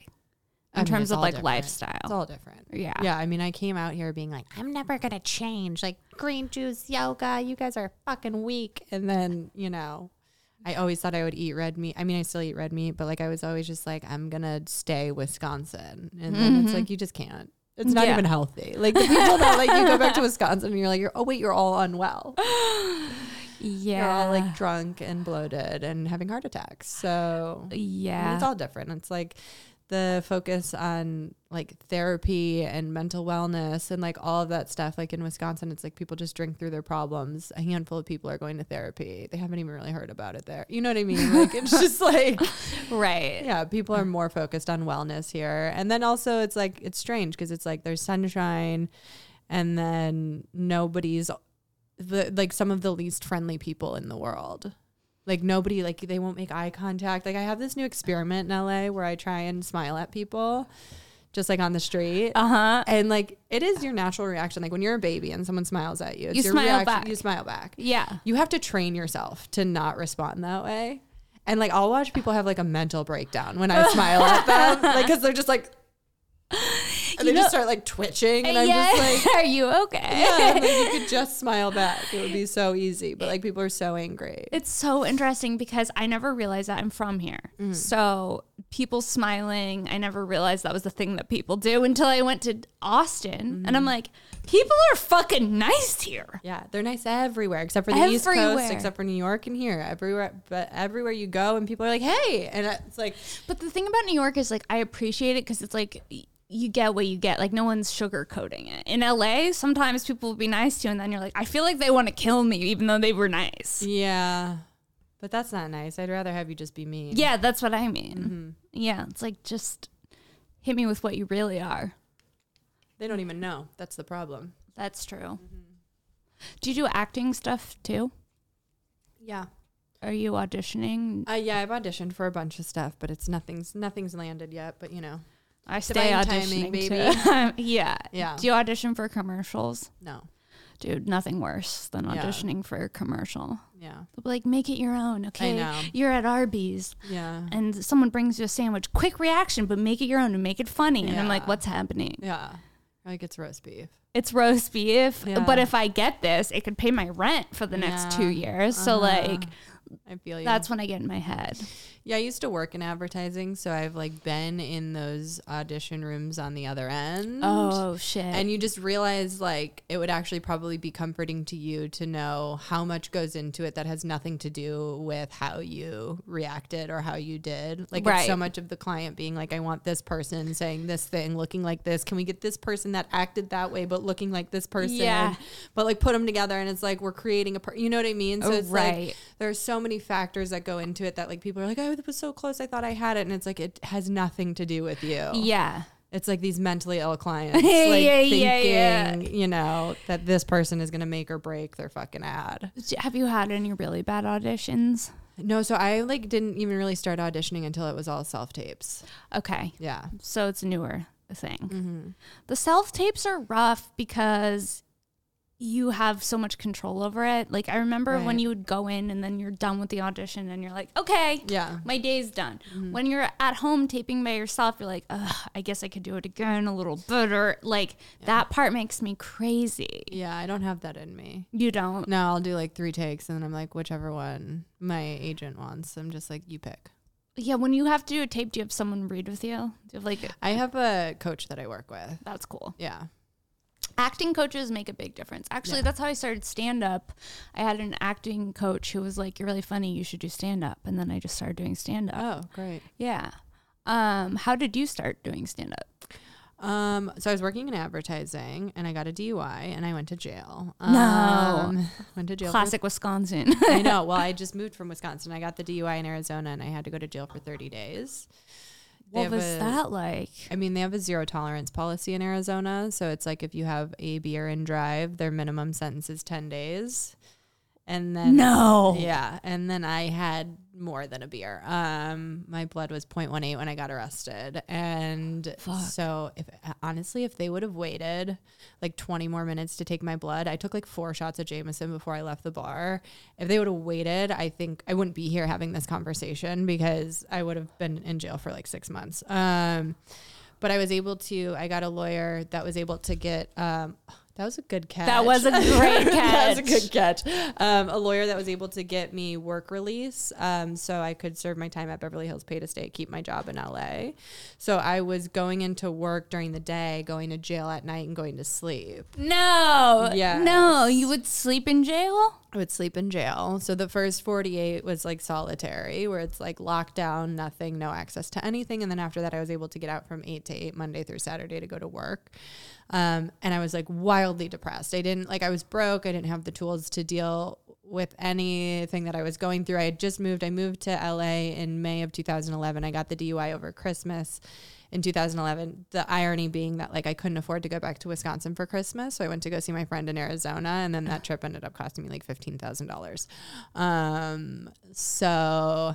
I mean, terms of like different. lifestyle. It's all different. Yeah. Yeah. I mean, I came out here being like, I'm never going to change. Like green juice, yoga, you guys are fucking weak. And then, you know, I always thought I would eat red meat. I mean, I still eat red meat, but like I was always just like, I'm going to stay Wisconsin. And then mm-hmm. it's like, you just can't. It's not yeah. even healthy. Like the people that like you go back to Wisconsin and you're like, you're, oh wait, you're all unwell. Yeah. You're all like drunk and bloated and having heart attacks. So yeah, I mean, it's all different. It's like the focus on like therapy and mental wellness and like all of that stuff. Like in Wisconsin, it's like people just drink through their problems. A handful of people are going to therapy. They haven't even really heard about it there. You know what I mean? Like it's just like, right. Yeah. People are more focused on wellness here. And then also it's like, it's strange because it's like there's sunshine and then nobody's the, like some of the least friendly people in the world. Like nobody, like they won't make eye contact. Like I have this new experiment in L A where I try and smile at people just like on the street. Uh-huh. And like it is your natural reaction. Like when you're a baby and someone smiles at you, it's you your smile reaction. Back. You smile back. Yeah. You have to train yourself to not respond that way. And like I'll watch people have like a mental breakdown when I smile at them. Like because they're just like... And you they know, just start like twitching and yeah. I'm just like, are you okay? Yeah, like, you could just smile back. It would be so easy. But like people are so angry. It's so interesting because I never realized that I'm from here. Mm. So people smiling, I never realized that was the thing that people do until I went to Austin. Mm-hmm. And I'm like, people are fucking nice here. Yeah, they're nice everywhere except for the everywhere. East Coast, except for New York and here. Everywhere, but everywhere you go and people are like, hey. And it's like. But the thing about New York is like, I appreciate it because it's like, you get what you get. Like no one's sugarcoating it. In L A, sometimes people will be nice to you and then you're like, I feel like they want to kill me even though they were nice. Yeah. But that's not nice. I'd rather have you just be mean. Yeah, that's what I mean. Mm-hmm. Yeah, it's like just hit me with what you really are. They don't even know. That's the problem. That's true. Mm-hmm. Do you do acting stuff too? Yeah. Are you auditioning? Uh, yeah, I've auditioned for a bunch of stuff, but it's nothing's nothing's landed yet, but you know. I stay auditioning, baby. yeah. yeah. Do you audition for commercials? No. Dude, nothing worse than auditioning yeah. for a commercial. Yeah. They'll be like, make it your own, okay? I know. You're at Arby's. Yeah. And someone brings you a sandwich. Quick reaction, but make it your own and make it funny. Yeah. And I'm like, what's happening? Yeah. Like it's roast beef. It's roast beef. Yeah. But if I get this, it could pay my rent for the next yeah. two years. Uh-huh. So like... I feel you. That's when I get in my head. Yeah, I used to work in advertising, so I've like been in those audition rooms on the other end. Oh, shit. And you just realize like it would actually probably be comforting to you to know how much goes into it that has nothing to do with how you reacted or how you did. Like right. it's so much of the client being like, I want this person saying this thing, looking like this. Can we get this person that acted that way but looking like this person? Yeah. But like put them together and it's like we're creating a per- you know what I mean? So oh, it's right. like there's so many factors that go into it that like people are like, oh, it was so close, I thought I had it, and it's like it has nothing to do with you. Yeah, it's like these mentally ill clients like yeah, thinking yeah, yeah. you know that this person is gonna make or break their fucking ad. Have you had any really bad auditions? No, so I like didn't even really start auditioning until it was all self-tapes. Okay. Yeah, so it's a newer thing. Mm-hmm. The self-tapes are rough because you have so much control over it. Like I remember right. when you would go in and then you're done with the audition and you're like, okay, yeah, my day's done. Mm-hmm. When you're at home taping by yourself, you're like, ugh, I guess I could do it again a little better. Like yeah. that part makes me crazy. Yeah, I don't have that in me. You don't? No, I'll do like three takes and then I'm like, whichever one my agent wants. I'm just like, you pick. Yeah, when you have to do a tape, do you have someone read with you? Do you have like a- I have a coach that I work with. That's cool. Yeah. Acting coaches make a big difference. Actually, yeah. that's how I started stand-up. I had an acting coach who was like, you're really funny, you should do stand-up. And then I just started doing stand-up. Oh, great. Yeah. Um, how did you start doing stand-up? Um, so I was working in advertising, and I got a D U I, and I went to jail. No. Um, went to jail. Classic for- Wisconsin. I know. Well, I just moved from Wisconsin. I got the D U I in Arizona, and I had to go to jail for thirty days. They what was a, that like? I mean, they have a zero tolerance policy in Arizona. So it's like if you have a beer and drive, their minimum sentence is ten days. And then, no. Yeah. And then I had more than a beer. Um, my blood was point one eight when I got arrested. And Fuck. so if honestly, if they would have waited like twenty more minutes to take my blood, I took like four shots of Jameson before I left the bar. If they would have waited, I think I wouldn't be here having this conversation because I would have been in jail for like six months. Um, but I was able to, I got a lawyer that was able to get, um, That was a good catch. That was a great catch. That was a good catch. Um, a lawyer that was able to get me work release um, so I could serve my time at Beverly Hills Pay to Stay, keep my job in L A. So I was going into work during the day, going to jail at night, and going to sleep. No. Yeah. No, you would sleep in jail? I would sleep in jail. So the first forty-eight was like solitary, where it's like lockdown, nothing, no access to anything. And then after that, I was able to get out from eight to eight Monday through Saturday to go to work. Um, and I was like wildly depressed. I didn't like I was broke. I didn't have the tools to deal with anything that I was going through. I had just moved. I moved to L A in May of two thousand eleven. I got the D U I over Christmas in two thousand eleven. The irony being that like I couldn't afford to go back to Wisconsin for Christmas. So I went to go see my friend in Arizona. And then that trip ended up costing me like fifteen thousand dollars. Um, so...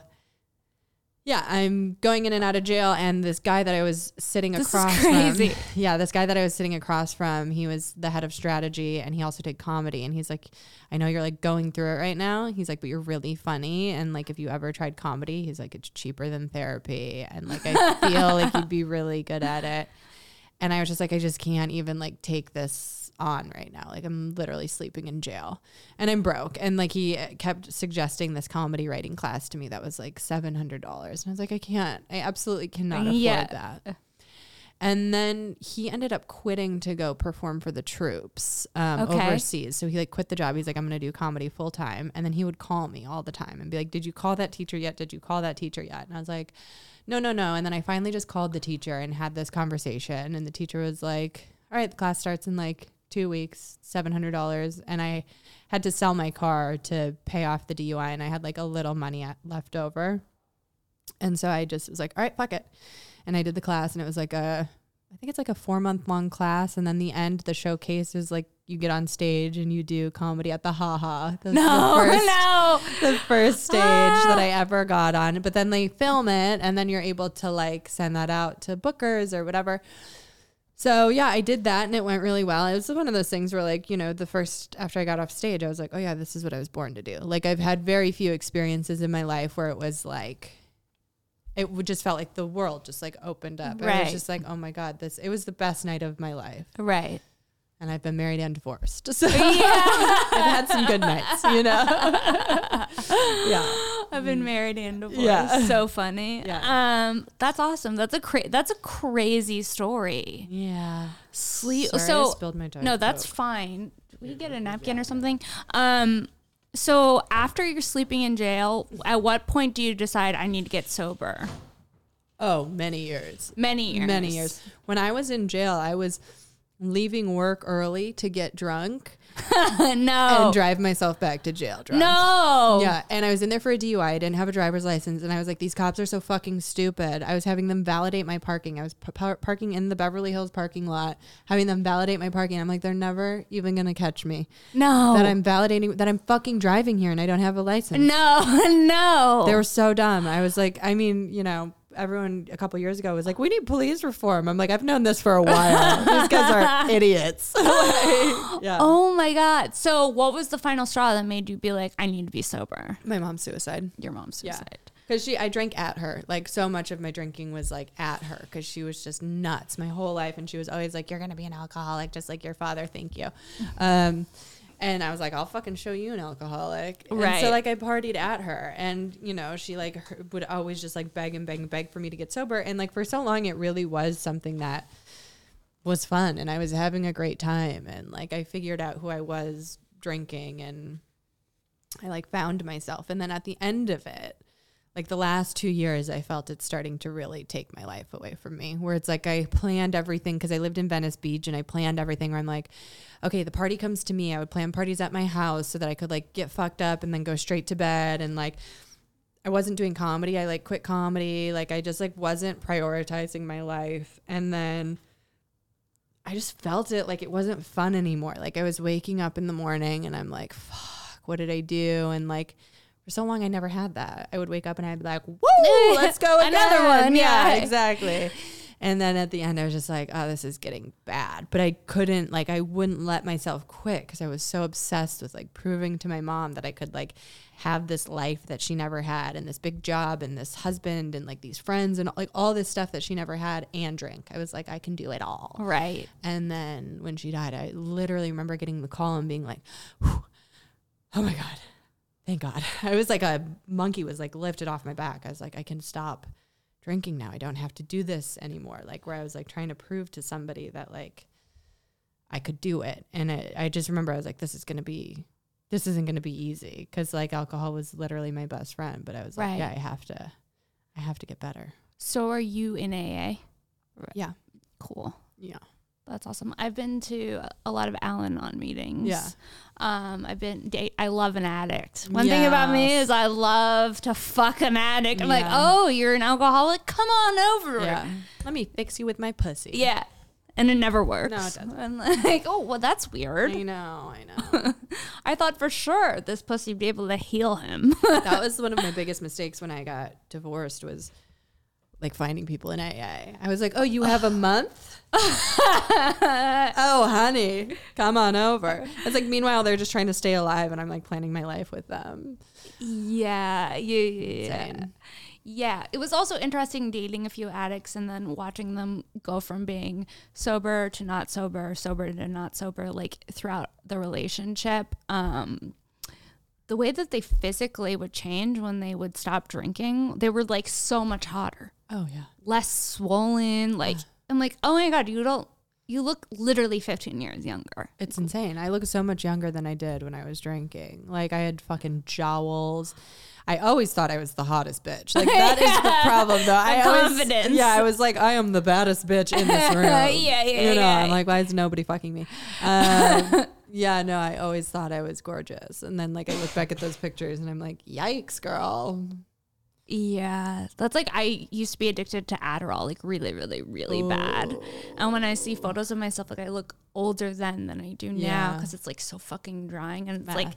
Yeah, I'm going in and out of jail, and this guy that I was sitting this across is crazy. from, yeah, this guy that I was sitting across from, he was the head of strategy, and he also did comedy, and he's like, I know you're like going through it right now. He's like, but you're really funny, and like if you ever tried comedy, he's like, it's cheaper than therapy, and like I feel like you'd be really good at it. And I was just like, I just can't even like take this on right now. Like I'm literally sleeping in jail and I'm broke. And like he kept suggesting this comedy writing class to me that was like seven hundred dollars. And I was like, I can't, I absolutely cannot afford yeah. that. And then he ended up quitting to go perform for the troops um, okay. overseas. So he like quit the job. He's like, I'm going to do comedy full time. And then he would call me all the time and be like, did you call that teacher yet? Did you call that teacher yet? And I was like, no, no, no. And then I finally just called the teacher and had this conversation. And the teacher was like, all right, the class starts in like two weeks, seven hundred dollars, and I had to sell my car to pay off the D U I, and I had like a little money left over, and so I just was like, all right, fuck it, and I did the class, and it was like a, I think it's like a four month long class, and then the end, the showcase is like you get on stage and you do comedy at the Ha Ha. No, the first, no, the first stage ah. that I ever got on, but then they film it, and then you're able to like send that out to bookers or whatever. So, yeah, I did that, and it went really well. It was one of those things where, like, you know, the first, after I got off stage, I was like, oh, yeah, this is what I was born to do. Like, I've had very few experiences in my life where it was, like, it just felt like the world just, like, opened up. Right. I was just like, oh, my God, this, it was the best night of my life. Right. And I've been married and divorced. So yeah. I've had some good nights, you know? yeah. I've been married and divorced. Yeah. So funny. Yeah. Um, that's awesome. That's a cra- that's a crazy story. Yeah. Sleep. Sorry, so I spilled my no, that's coke. Fine. Did we get a napkin yeah. or something? Um, so after you're sleeping in jail, at what point do you decide I need to get sober? Oh, many years. Many years. Many years. When I was in jail, I was leaving work early to get drunk no and drive myself back to jail drunk. No yeah and I was in there for a D U I. I didn't have a driver's license, and I was like, these cops are so fucking stupid. I was having them validate my parking. I was p- par- parking in the Beverly Hills parking lot, having them validate my parking. I'm like, they're never even gonna catch me. No that I'm validating that I'm fucking driving here and I don't have a license. No no they were so dumb. I was like, I mean, you know, everyone a couple years ago was like, we need police reform. I'm like, I've known this for a while. These guys are idiots. Like, yeah. Oh my God. So what was the final straw that made you be like, I need to be sober? My mom's suicide. Your mom's suicide. Yeah. Because she, I drank at her. Like, so much of my drinking was, like, at her because she was just nuts my whole life. And she was always like, you're going to be an alcoholic just like your father. Thank you. Um, and I was like, I'll fucking show you an alcoholic. Right. And so, like, I partied at her. And, you know, she, like, her, would always just, like, beg and beg and beg for me to get sober. And, like, for so long, it really was something that was fun. And I was having a great time. And, like, I figured out who I was drinking. And I, like, found myself. And then at the end of it, like, the last two years, I felt it starting to really take my life away from me, where it's like I planned everything because I lived in Venice Beach, and I planned everything where I'm like, okay, the party comes to me. I would plan parties at my house so that I could, like, get fucked up and then go straight to bed. And, like, I wasn't doing comedy. I, like, quit comedy. Like, I just, like, wasn't prioritizing my life. And then I just felt it like it wasn't fun anymore. Like, I was waking up in the morning and I'm like, fuck, what did I do? And, like, for so long, I never had that. I would wake up and I'd be like, woo, let's go again. Another one. Yeah, yeah, exactly. And then at the end, I was just like, oh, this is getting bad. But I couldn't, like, I wouldn't let myself quit because I was so obsessed with, like, proving to my mom that I could, like, have this life that she never had and this big job and this husband and, like, these friends and, like, all this stuff that she never had and drink. I was like, I can do it all. Right. And then when she died, I literally remember getting the call and being like, oh, my God. Thank God. I was like a monkey was, like, lifted off my back. I was like, I can stop drinking now. I don't have to do this anymore. Like, where I was like trying to prove to somebody that, like, I could do it. And I, I just remember I was like, this is going to be, this isn't going to be easy. Cause like alcohol was literally my best friend, but I was right. like, yeah, I have to, I have to get better. So are you in A A? Yeah. Cool. Yeah. That's awesome. I've been to a lot of Al-Anon meetings. Yeah. Um, I've been, date, I love an addict. One yes. thing about me is I love to fuck an addict. I'm yeah. like, oh, you're an alcoholic? Come on over. Yeah. Let me fix you with my pussy. Yeah. And it never works. No, it doesn't. I'm like, oh, well, that's weird. I know, I know. I thought for sure this pussy would be able to heal him. That was one of my biggest mistakes when I got divorced was like finding people in A A. I was like, oh, you have a month? Oh, honey, come on over. It's like, meanwhile, they're just trying to stay alive and I'm like planning my life with them. Yeah. Yeah. Insane. Yeah. It was also interesting dating a few addicts and then watching them go from being sober to not sober, sober to not sober, like throughout the relationship. Um, the way that they physically would change when they would stop drinking, they were like so much hotter. Oh, yeah. Less swollen. Like, yeah. I'm like, oh my God, you don't, you look literally fifteen years younger. It's insane. I look so much younger than I did when I was drinking. Like, I had fucking jowls. I always thought I was the hottest bitch. Like, that yeah. is the problem, though. I confidence. Always, yeah, I was like, I am the baddest bitch in this room. yeah, yeah, you know, yeah. I'm like, why is nobody fucking me? Um, yeah, no, I always thought I was gorgeous. And then, like, I look back at those pictures and I'm like, yikes, girl. Yeah, that's like I used to be addicted to Adderall, like really, really, really Ooh. bad. And when I see photos of myself, like I look older then than I do yeah. now because it's like so fucking drying. And it's math. like,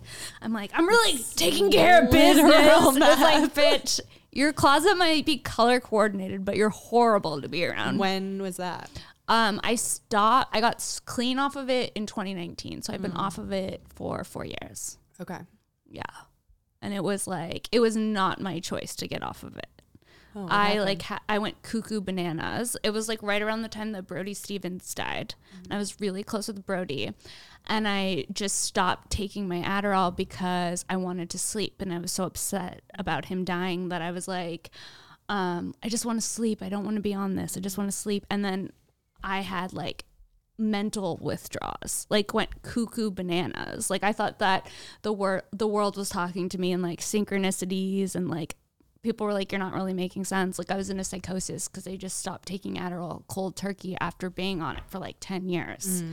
I'm like, I'm really it's taking care of business. It's like, bitch, your closet might be color coordinated, but you're horrible to be around. When was that? Um, I stopped. I got clean off of it in twenty nineteen. So I've been mm. off of it for four years. Okay. Yeah. And it was like, it was not my choice to get off of it. Oh, I happened? like, ha- I went cuckoo bananas. It was like right around the time that Brody Stevens died. Mm-hmm. And I was really close with Brody. And I just stopped taking my Adderall because I wanted to sleep. And I was so upset about him dying that I was like, um, I just want to sleep. I don't want to be on this. I just want to sleep. And then I had like mental withdrawals, like went cuckoo bananas. Like I thought that the wor- the world was talking to me in like synchronicities and like people were like, you're not really making sense. Like I was in a psychosis because I just stopped taking Adderall cold turkey after being on it for like ten years. Mm.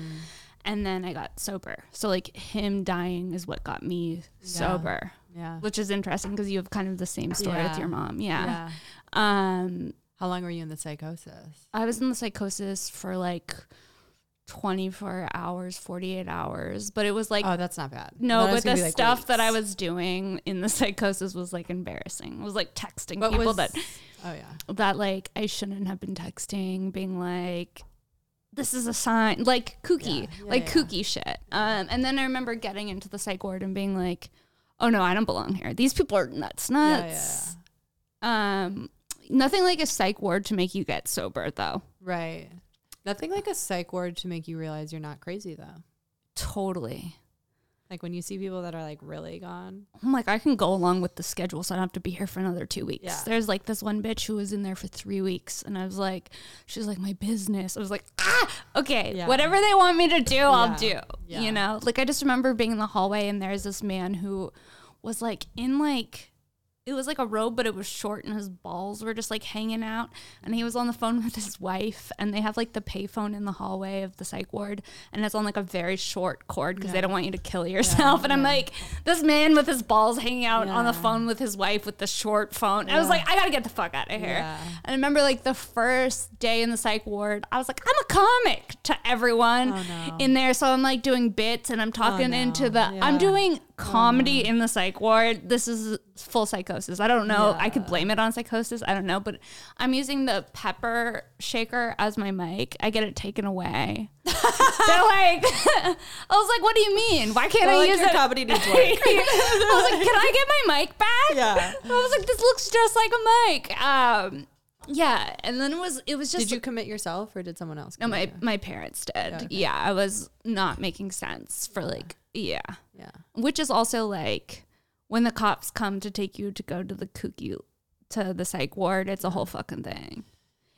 And then I got sober. So like him dying is what got me yeah. sober. Yeah. Which is interesting because you have kind of the same story yeah. with your mom. Yeah. yeah. Um, How long were you in the psychosis? I was in the psychosis for like twenty-four hours, forty-eight hours, but it was like, oh, that's not bad. No, but the like stuff weeks. that I was doing in the psychosis was like embarrassing. It was like texting what people was, that oh yeah that like I shouldn't have been texting, being like, this is a sign, like kooky yeah, yeah, like yeah. kooky shit. Um and then I remember getting into the psych ward and being like, oh no, I don't belong here, these people are nuts nuts yeah, yeah. Um nothing like a psych ward to make you get sober though, right? Nothing like a psych ward to make you realize you're not crazy, though. Totally. Like, when you see people that are, like, really gone. I'm like, I can go along with the schedule so I don't have to be here for another two weeks. Yeah. There's, like, this one bitch who was in there for three weeks, and I was like, she's like, my business. I was like, ah, okay, yeah. whatever they want me to do, yeah. I'll do, yeah. you know? Like, I just remember being in the hallway, and there's this man who was, like, in, like, it was like a robe, but it was short and his balls were just like hanging out. And he was on the phone with his wife and they have like the payphone in the hallway of the psych ward. And it's on like a very short cord because yeah. they don't want you to kill yourself. Yeah, and yeah. I'm like, this man with his balls hanging out yeah. on the phone with his wife with the short phone. Yeah. I was like, I got to get the fuck out of here. Yeah. And I remember like the first day in the psych ward, I was like, I'm a comic to everyone oh, no. in there. So I'm like doing bits and I'm talking oh, no. into the, yeah. I'm doing comedy mm. in the psych ward. This is full psychosis. I don't know. Yeah. I could blame it on psychosis. I don't know. But I'm using the pepper shaker as my mic. I get it taken away. They're like, I was like, what do you mean? Why can't They're I like, use your it? Comedy needs work. I was like, can I get my mic back? Yeah. I was like, this looks just like a mic. Um, yeah. And then it was, it was just. Did you commit yourself or did someone else? No, my, my parents did. Yeah, okay. yeah. I was not making sense for yeah. like. Yeah. Yeah. Which is also like when the cops come to take you to go to the kooky, to the psych ward, it's a whole fucking thing.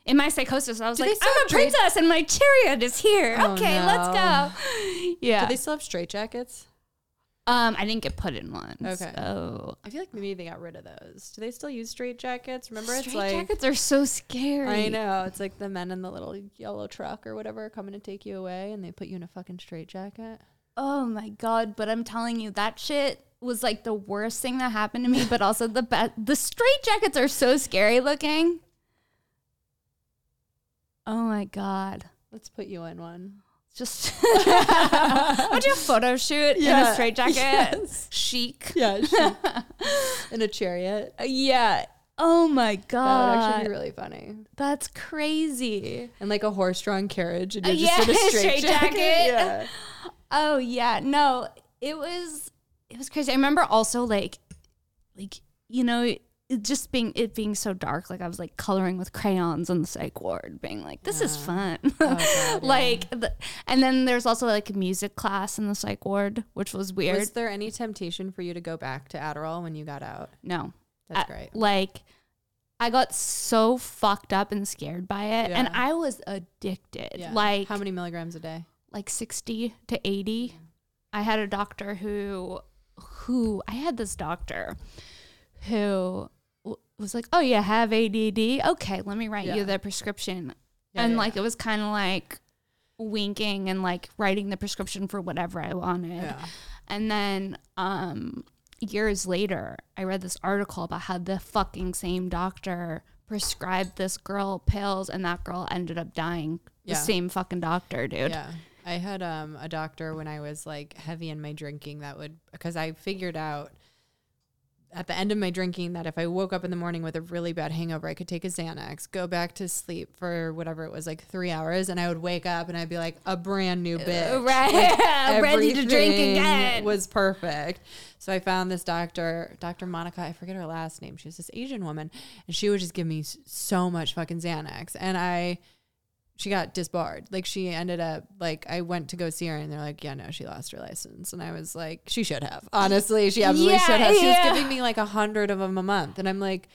In my psychosis, I was do like, I'm a princess jack- and my chariot is here. Oh, okay, no. let's go. Yeah. Do they still have straitjackets? Um, I didn't get put in one. Okay. So. I feel like maybe they got rid of those. Do they still use straitjackets? Remember, it's like straitjackets are so scary. I know. It's like the men in the little yellow truck or whatever are coming to take you away, and they put you in a fucking straitjacket. Oh my God, but I'm telling you, that shit was like the worst thing that happened to me, but also the best. The straitjackets are so scary looking. Oh my God. Let's put you in one. Just I do a photo shoot yeah. in a straitjacket. Yes. Chic. Yeah, chic. In a chariot. Uh, yeah. Oh my God. That would actually be really funny. That's crazy. And like a horse-drawn carriage and you're uh, just yeah, in a straitjacket. Yeah. Oh yeah, no, it was it was crazy. I remember also like, like you know, it, it just being it being so dark. Like I was like coloring with crayons in the psych ward, being like, this yeah. is fun. Oh, God, like, yeah. the, and then there's also like a music class in the psych ward, which was weird. Was there any temptation for you to go back to Adderall when you got out? No, that's I, great. Like, I got so fucked up and scared by it, yeah. and I was addicted. Yeah. Like, how many milligrams a day? Like sixty to eighty. I had a doctor who, who I had this doctor who w- was like, oh yeah, have A D D. Okay, let me write yeah. you the prescription. Yeah, and yeah. like, it was kind of like winking and like writing the prescription for whatever I wanted. Yeah. And then um, years later, I read this article about how the fucking same doctor prescribed this girl pills and that girl ended up dying. Yeah. The same fucking doctor, dude. Yeah. I had um, a doctor when I was like heavy in my drinking that would, because I figured out at the end of my drinking that if I woke up in the morning with a really bad hangover, I could take a Xanax, go back to sleep for whatever it was, like three hours, and I would wake up and I'd be like a brand new bitch. Right. Like, ready to drink again. Was perfect. So I found this doctor, Dr. Monica, I forget her last name. She was this Asian woman, and she would just give me so much fucking Xanax. And I... She got disbarred. Like, she ended up, like, I went to go see her, and they're like, yeah, no, she lost her license. And I was like, she should have. Honestly, she absolutely yeah, should have. She yeah. was giving me, like, a hundred of them a month. And I'm like,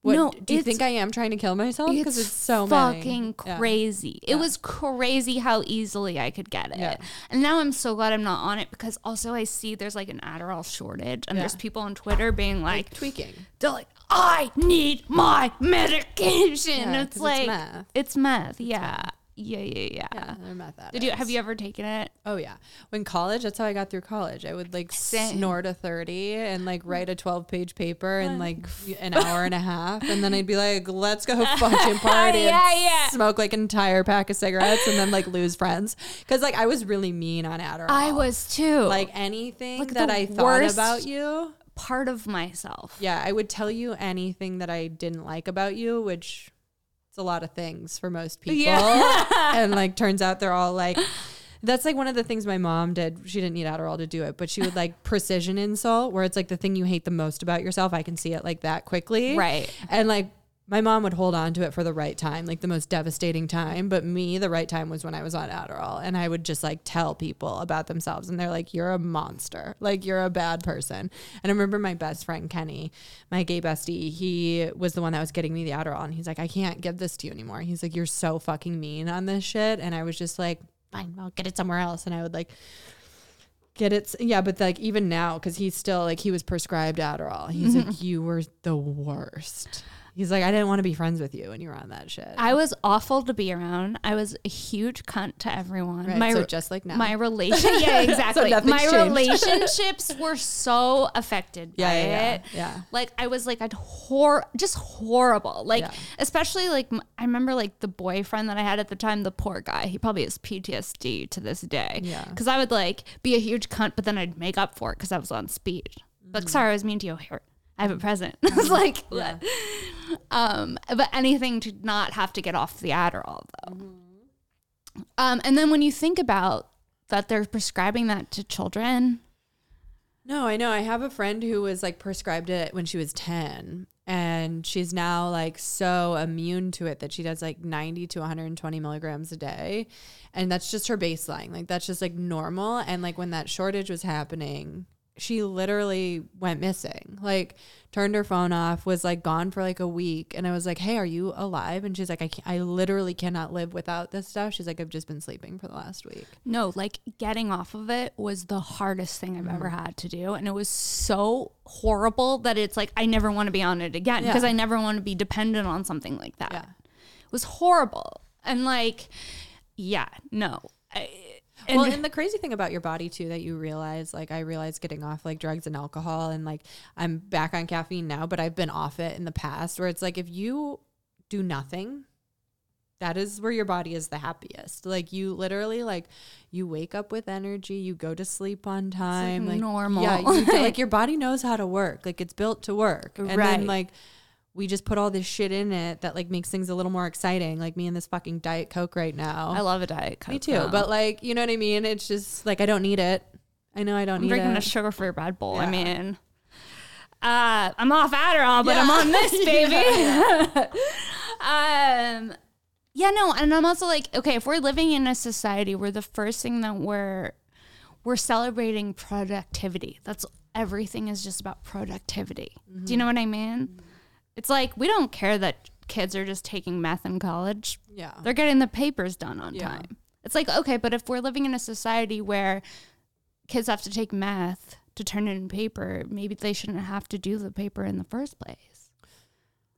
what? No, do you think I am trying to kill myself? Because it's, it's so fucking many. Crazy. Yeah. It yeah. was crazy how easily I could get it. Yeah. And now I'm so glad I'm not on it, because also I see there's, like, an Adderall shortage. And yeah. there's people on Twitter being like, like tweaking. They're like, I need my medication. Yeah, it's like, it's meth. It's meth. Yeah. It's meth. Yeah, yeah, yeah. Yeah, they're meth addicts. Did you, have you ever taken it? Oh, yeah. When college, that's how I got through college. I would like Same. snort a thirty and like write a twelve page paper in like an hour and a half. And then I'd be like, let's go fucking party. yeah, yeah. Smoke like an entire pack of cigarettes and then like lose friends. Because like I was really mean on Adderall. I was too. Like anything like that I thought about you. Part of myself. Yeah, I would tell you anything that I didn't like about you, which it's a lot of things for most people. Yeah. And like turns out they're all like, that's like one of the things my mom did. She didn't need Adderall to do it, but she would like precision insult, where it's like the thing you hate the most about yourself. I can see it like that quickly. Right. And like my mom would hold on to it for the right time, like the most devastating time. But me, the right time was when I was on Adderall, and I would just like tell people about themselves, and they're like, you're a monster. Like, you're a bad person. And I remember my best friend, Kenny, my gay bestie, he was the one that was getting me the Adderall, and he's like, I can't give this to you anymore. He's like, you're so fucking mean on this shit. And I was just like, fine, I'll get it somewhere else. And I would like... Get it? Yeah, but like even now, because he's still like, he was prescribed Adderall. He's mm-hmm. like, you were the worst. He's like, I didn't want to be friends with you when you were on that shit. I was awful to be around. I was a huge cunt to everyone. Right, my, so just like now. My relationship. Yeah, exactly. So my changed. relationships were so affected yeah, by yeah, yeah, it. Yeah. Like I was like, I'd hor- just horrible. Like, yeah. especially like, I remember like the boyfriend that I had at the time, the poor guy, he probably has P T S D to this day. Yeah. Cause I would like be a huge cunt, but then I'd make up for it cause I was on speed. Mm. Like, sorry, I was mean to you. Here, I have a present. I was like, yeah. um, but anything to not have to get off the Adderall though. Mm-hmm. Um, and then when you think about that, they're prescribing that to children. No, I know. I have a friend who was like prescribed it when she was ten and she's now like so immune to it that she does like ninety to one hundred twenty milligrams a day. And that's just her baseline. Like that's just like normal. And like when that shortage was happening, she literally went missing, like turned her phone off, was like gone for like a week. And I was like, hey, are you alive? And she's like, I can't, I literally cannot live without this stuff. She's like, I've just been sleeping for the last week. No, like getting off of it was the hardest thing I've mm-hmm. ever had to do. And it was so horrible that it's like, I never want to be on it again because yeah. I never want to be dependent on something like that. Yeah. It was horrible. And like, yeah, no. I, And well, and the crazy thing about your body, too, that you realize, like, I realized getting off, like, drugs and alcohol, and, like, I'm back on caffeine now, but I've been off it in the past, where it's, like, if you do nothing, that is where your body is the happiest. Like, you literally, like, you wake up with energy, you go to sleep on time. It's like, like normal. Yeah, you do, like, your body knows how to work. Like, it's built to work. And right. then, like, we just put all this shit in it that, like, makes things a little more exciting. Like, me and this fucking Diet Coke right now. I love a Diet Coke. Me too. Though. But, like, you know what I mean? It's just, like, I don't need it. I know I don't I'm need it. I'm drinking a sugar-free Red Bull. Yeah. I mean, uh, I'm off Adderall, but yeah. I'm on this, baby. yeah. um, yeah, no, and I'm also, like, okay, if we're living in a society where the first thing that we're, we're celebrating productivity. That's, everything is just about productivity. Mm-hmm. Do you know what I mean? Mm-hmm. It's like, we don't care that kids are just taking meth in college. Yeah. They're getting the papers done on yeah. time. It's like, okay, but if we're living in a society where kids have to take meth to turn in paper, maybe they shouldn't have to do the paper in the first place.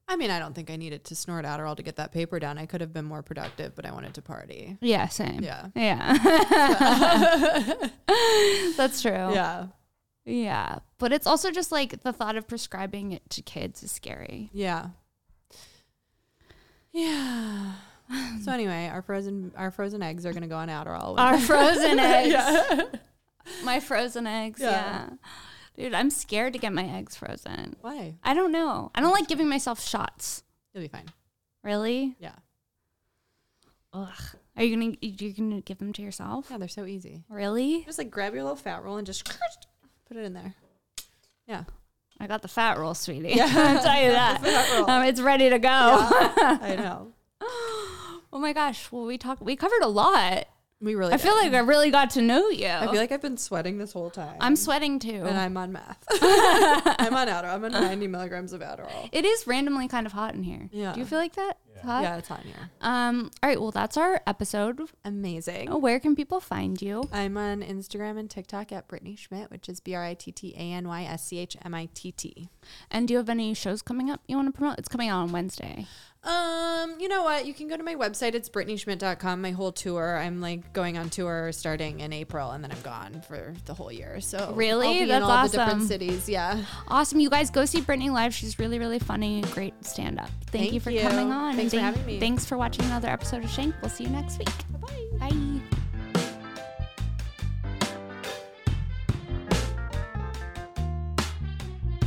I mean, I don't think I needed to snort Adderall to get that paper done. I could have been more productive, but I wanted to party. Yeah, same. Yeah. Yeah. That's true. Yeah. Yeah, but it's also just like the thought of prescribing it to kids is scary. Yeah. Yeah. So anyway, our frozen our frozen eggs are going to go on Adderall. Our frozen eggs. Yeah. My frozen eggs, yeah. yeah. Dude, I'm scared to get my eggs frozen. Why? I don't know. I don't like giving myself shots. You'll be fine. Really? Yeah. Ugh. Are you going to you going to give them to yourself? Yeah, they're so easy. Really? Just like grab your little fat roll and just put it in there. Yeah. I got the fat roll, sweetie. Yeah. I'll tell you that. The fat roll. Um, it's ready to go. Yeah, I know. Oh my gosh. Well, we talked, we covered a lot. We really I did. feel like I really got to know you. I feel like I've been sweating this whole time. I'm sweating too. And I'm on meth. I'm on Adderall. I'm on ninety milligrams of Adderall. It is randomly kind of hot in here. Yeah. Do you feel like that? Yeah. It's hot? Yeah, it's hot in here. Um, all right. Well, that's our episode. Amazing. Oh, where can people find you? I'm on Instagram and TikTok at Brittany Schmitt, which is B R I T T A N Y S C H M I T T. And do you have any shows coming up you want to promote? It's coming out on Wednesday. Um, you know what? You can go to my website. It's brittany schmitt dot com. My whole tour. I'm like going on tour starting in April and then I'm gone for the whole year. So really? I'll be That's in all awesome. The different cities. Yeah. Awesome. You guys go see Brittany live. She's really, really funny. Great stand up. Thank, Thank you for you. coming on. Thanks and for th- having me. Thanks for watching another episode of Shank. We'll see you next week. Bye-bye. Bye.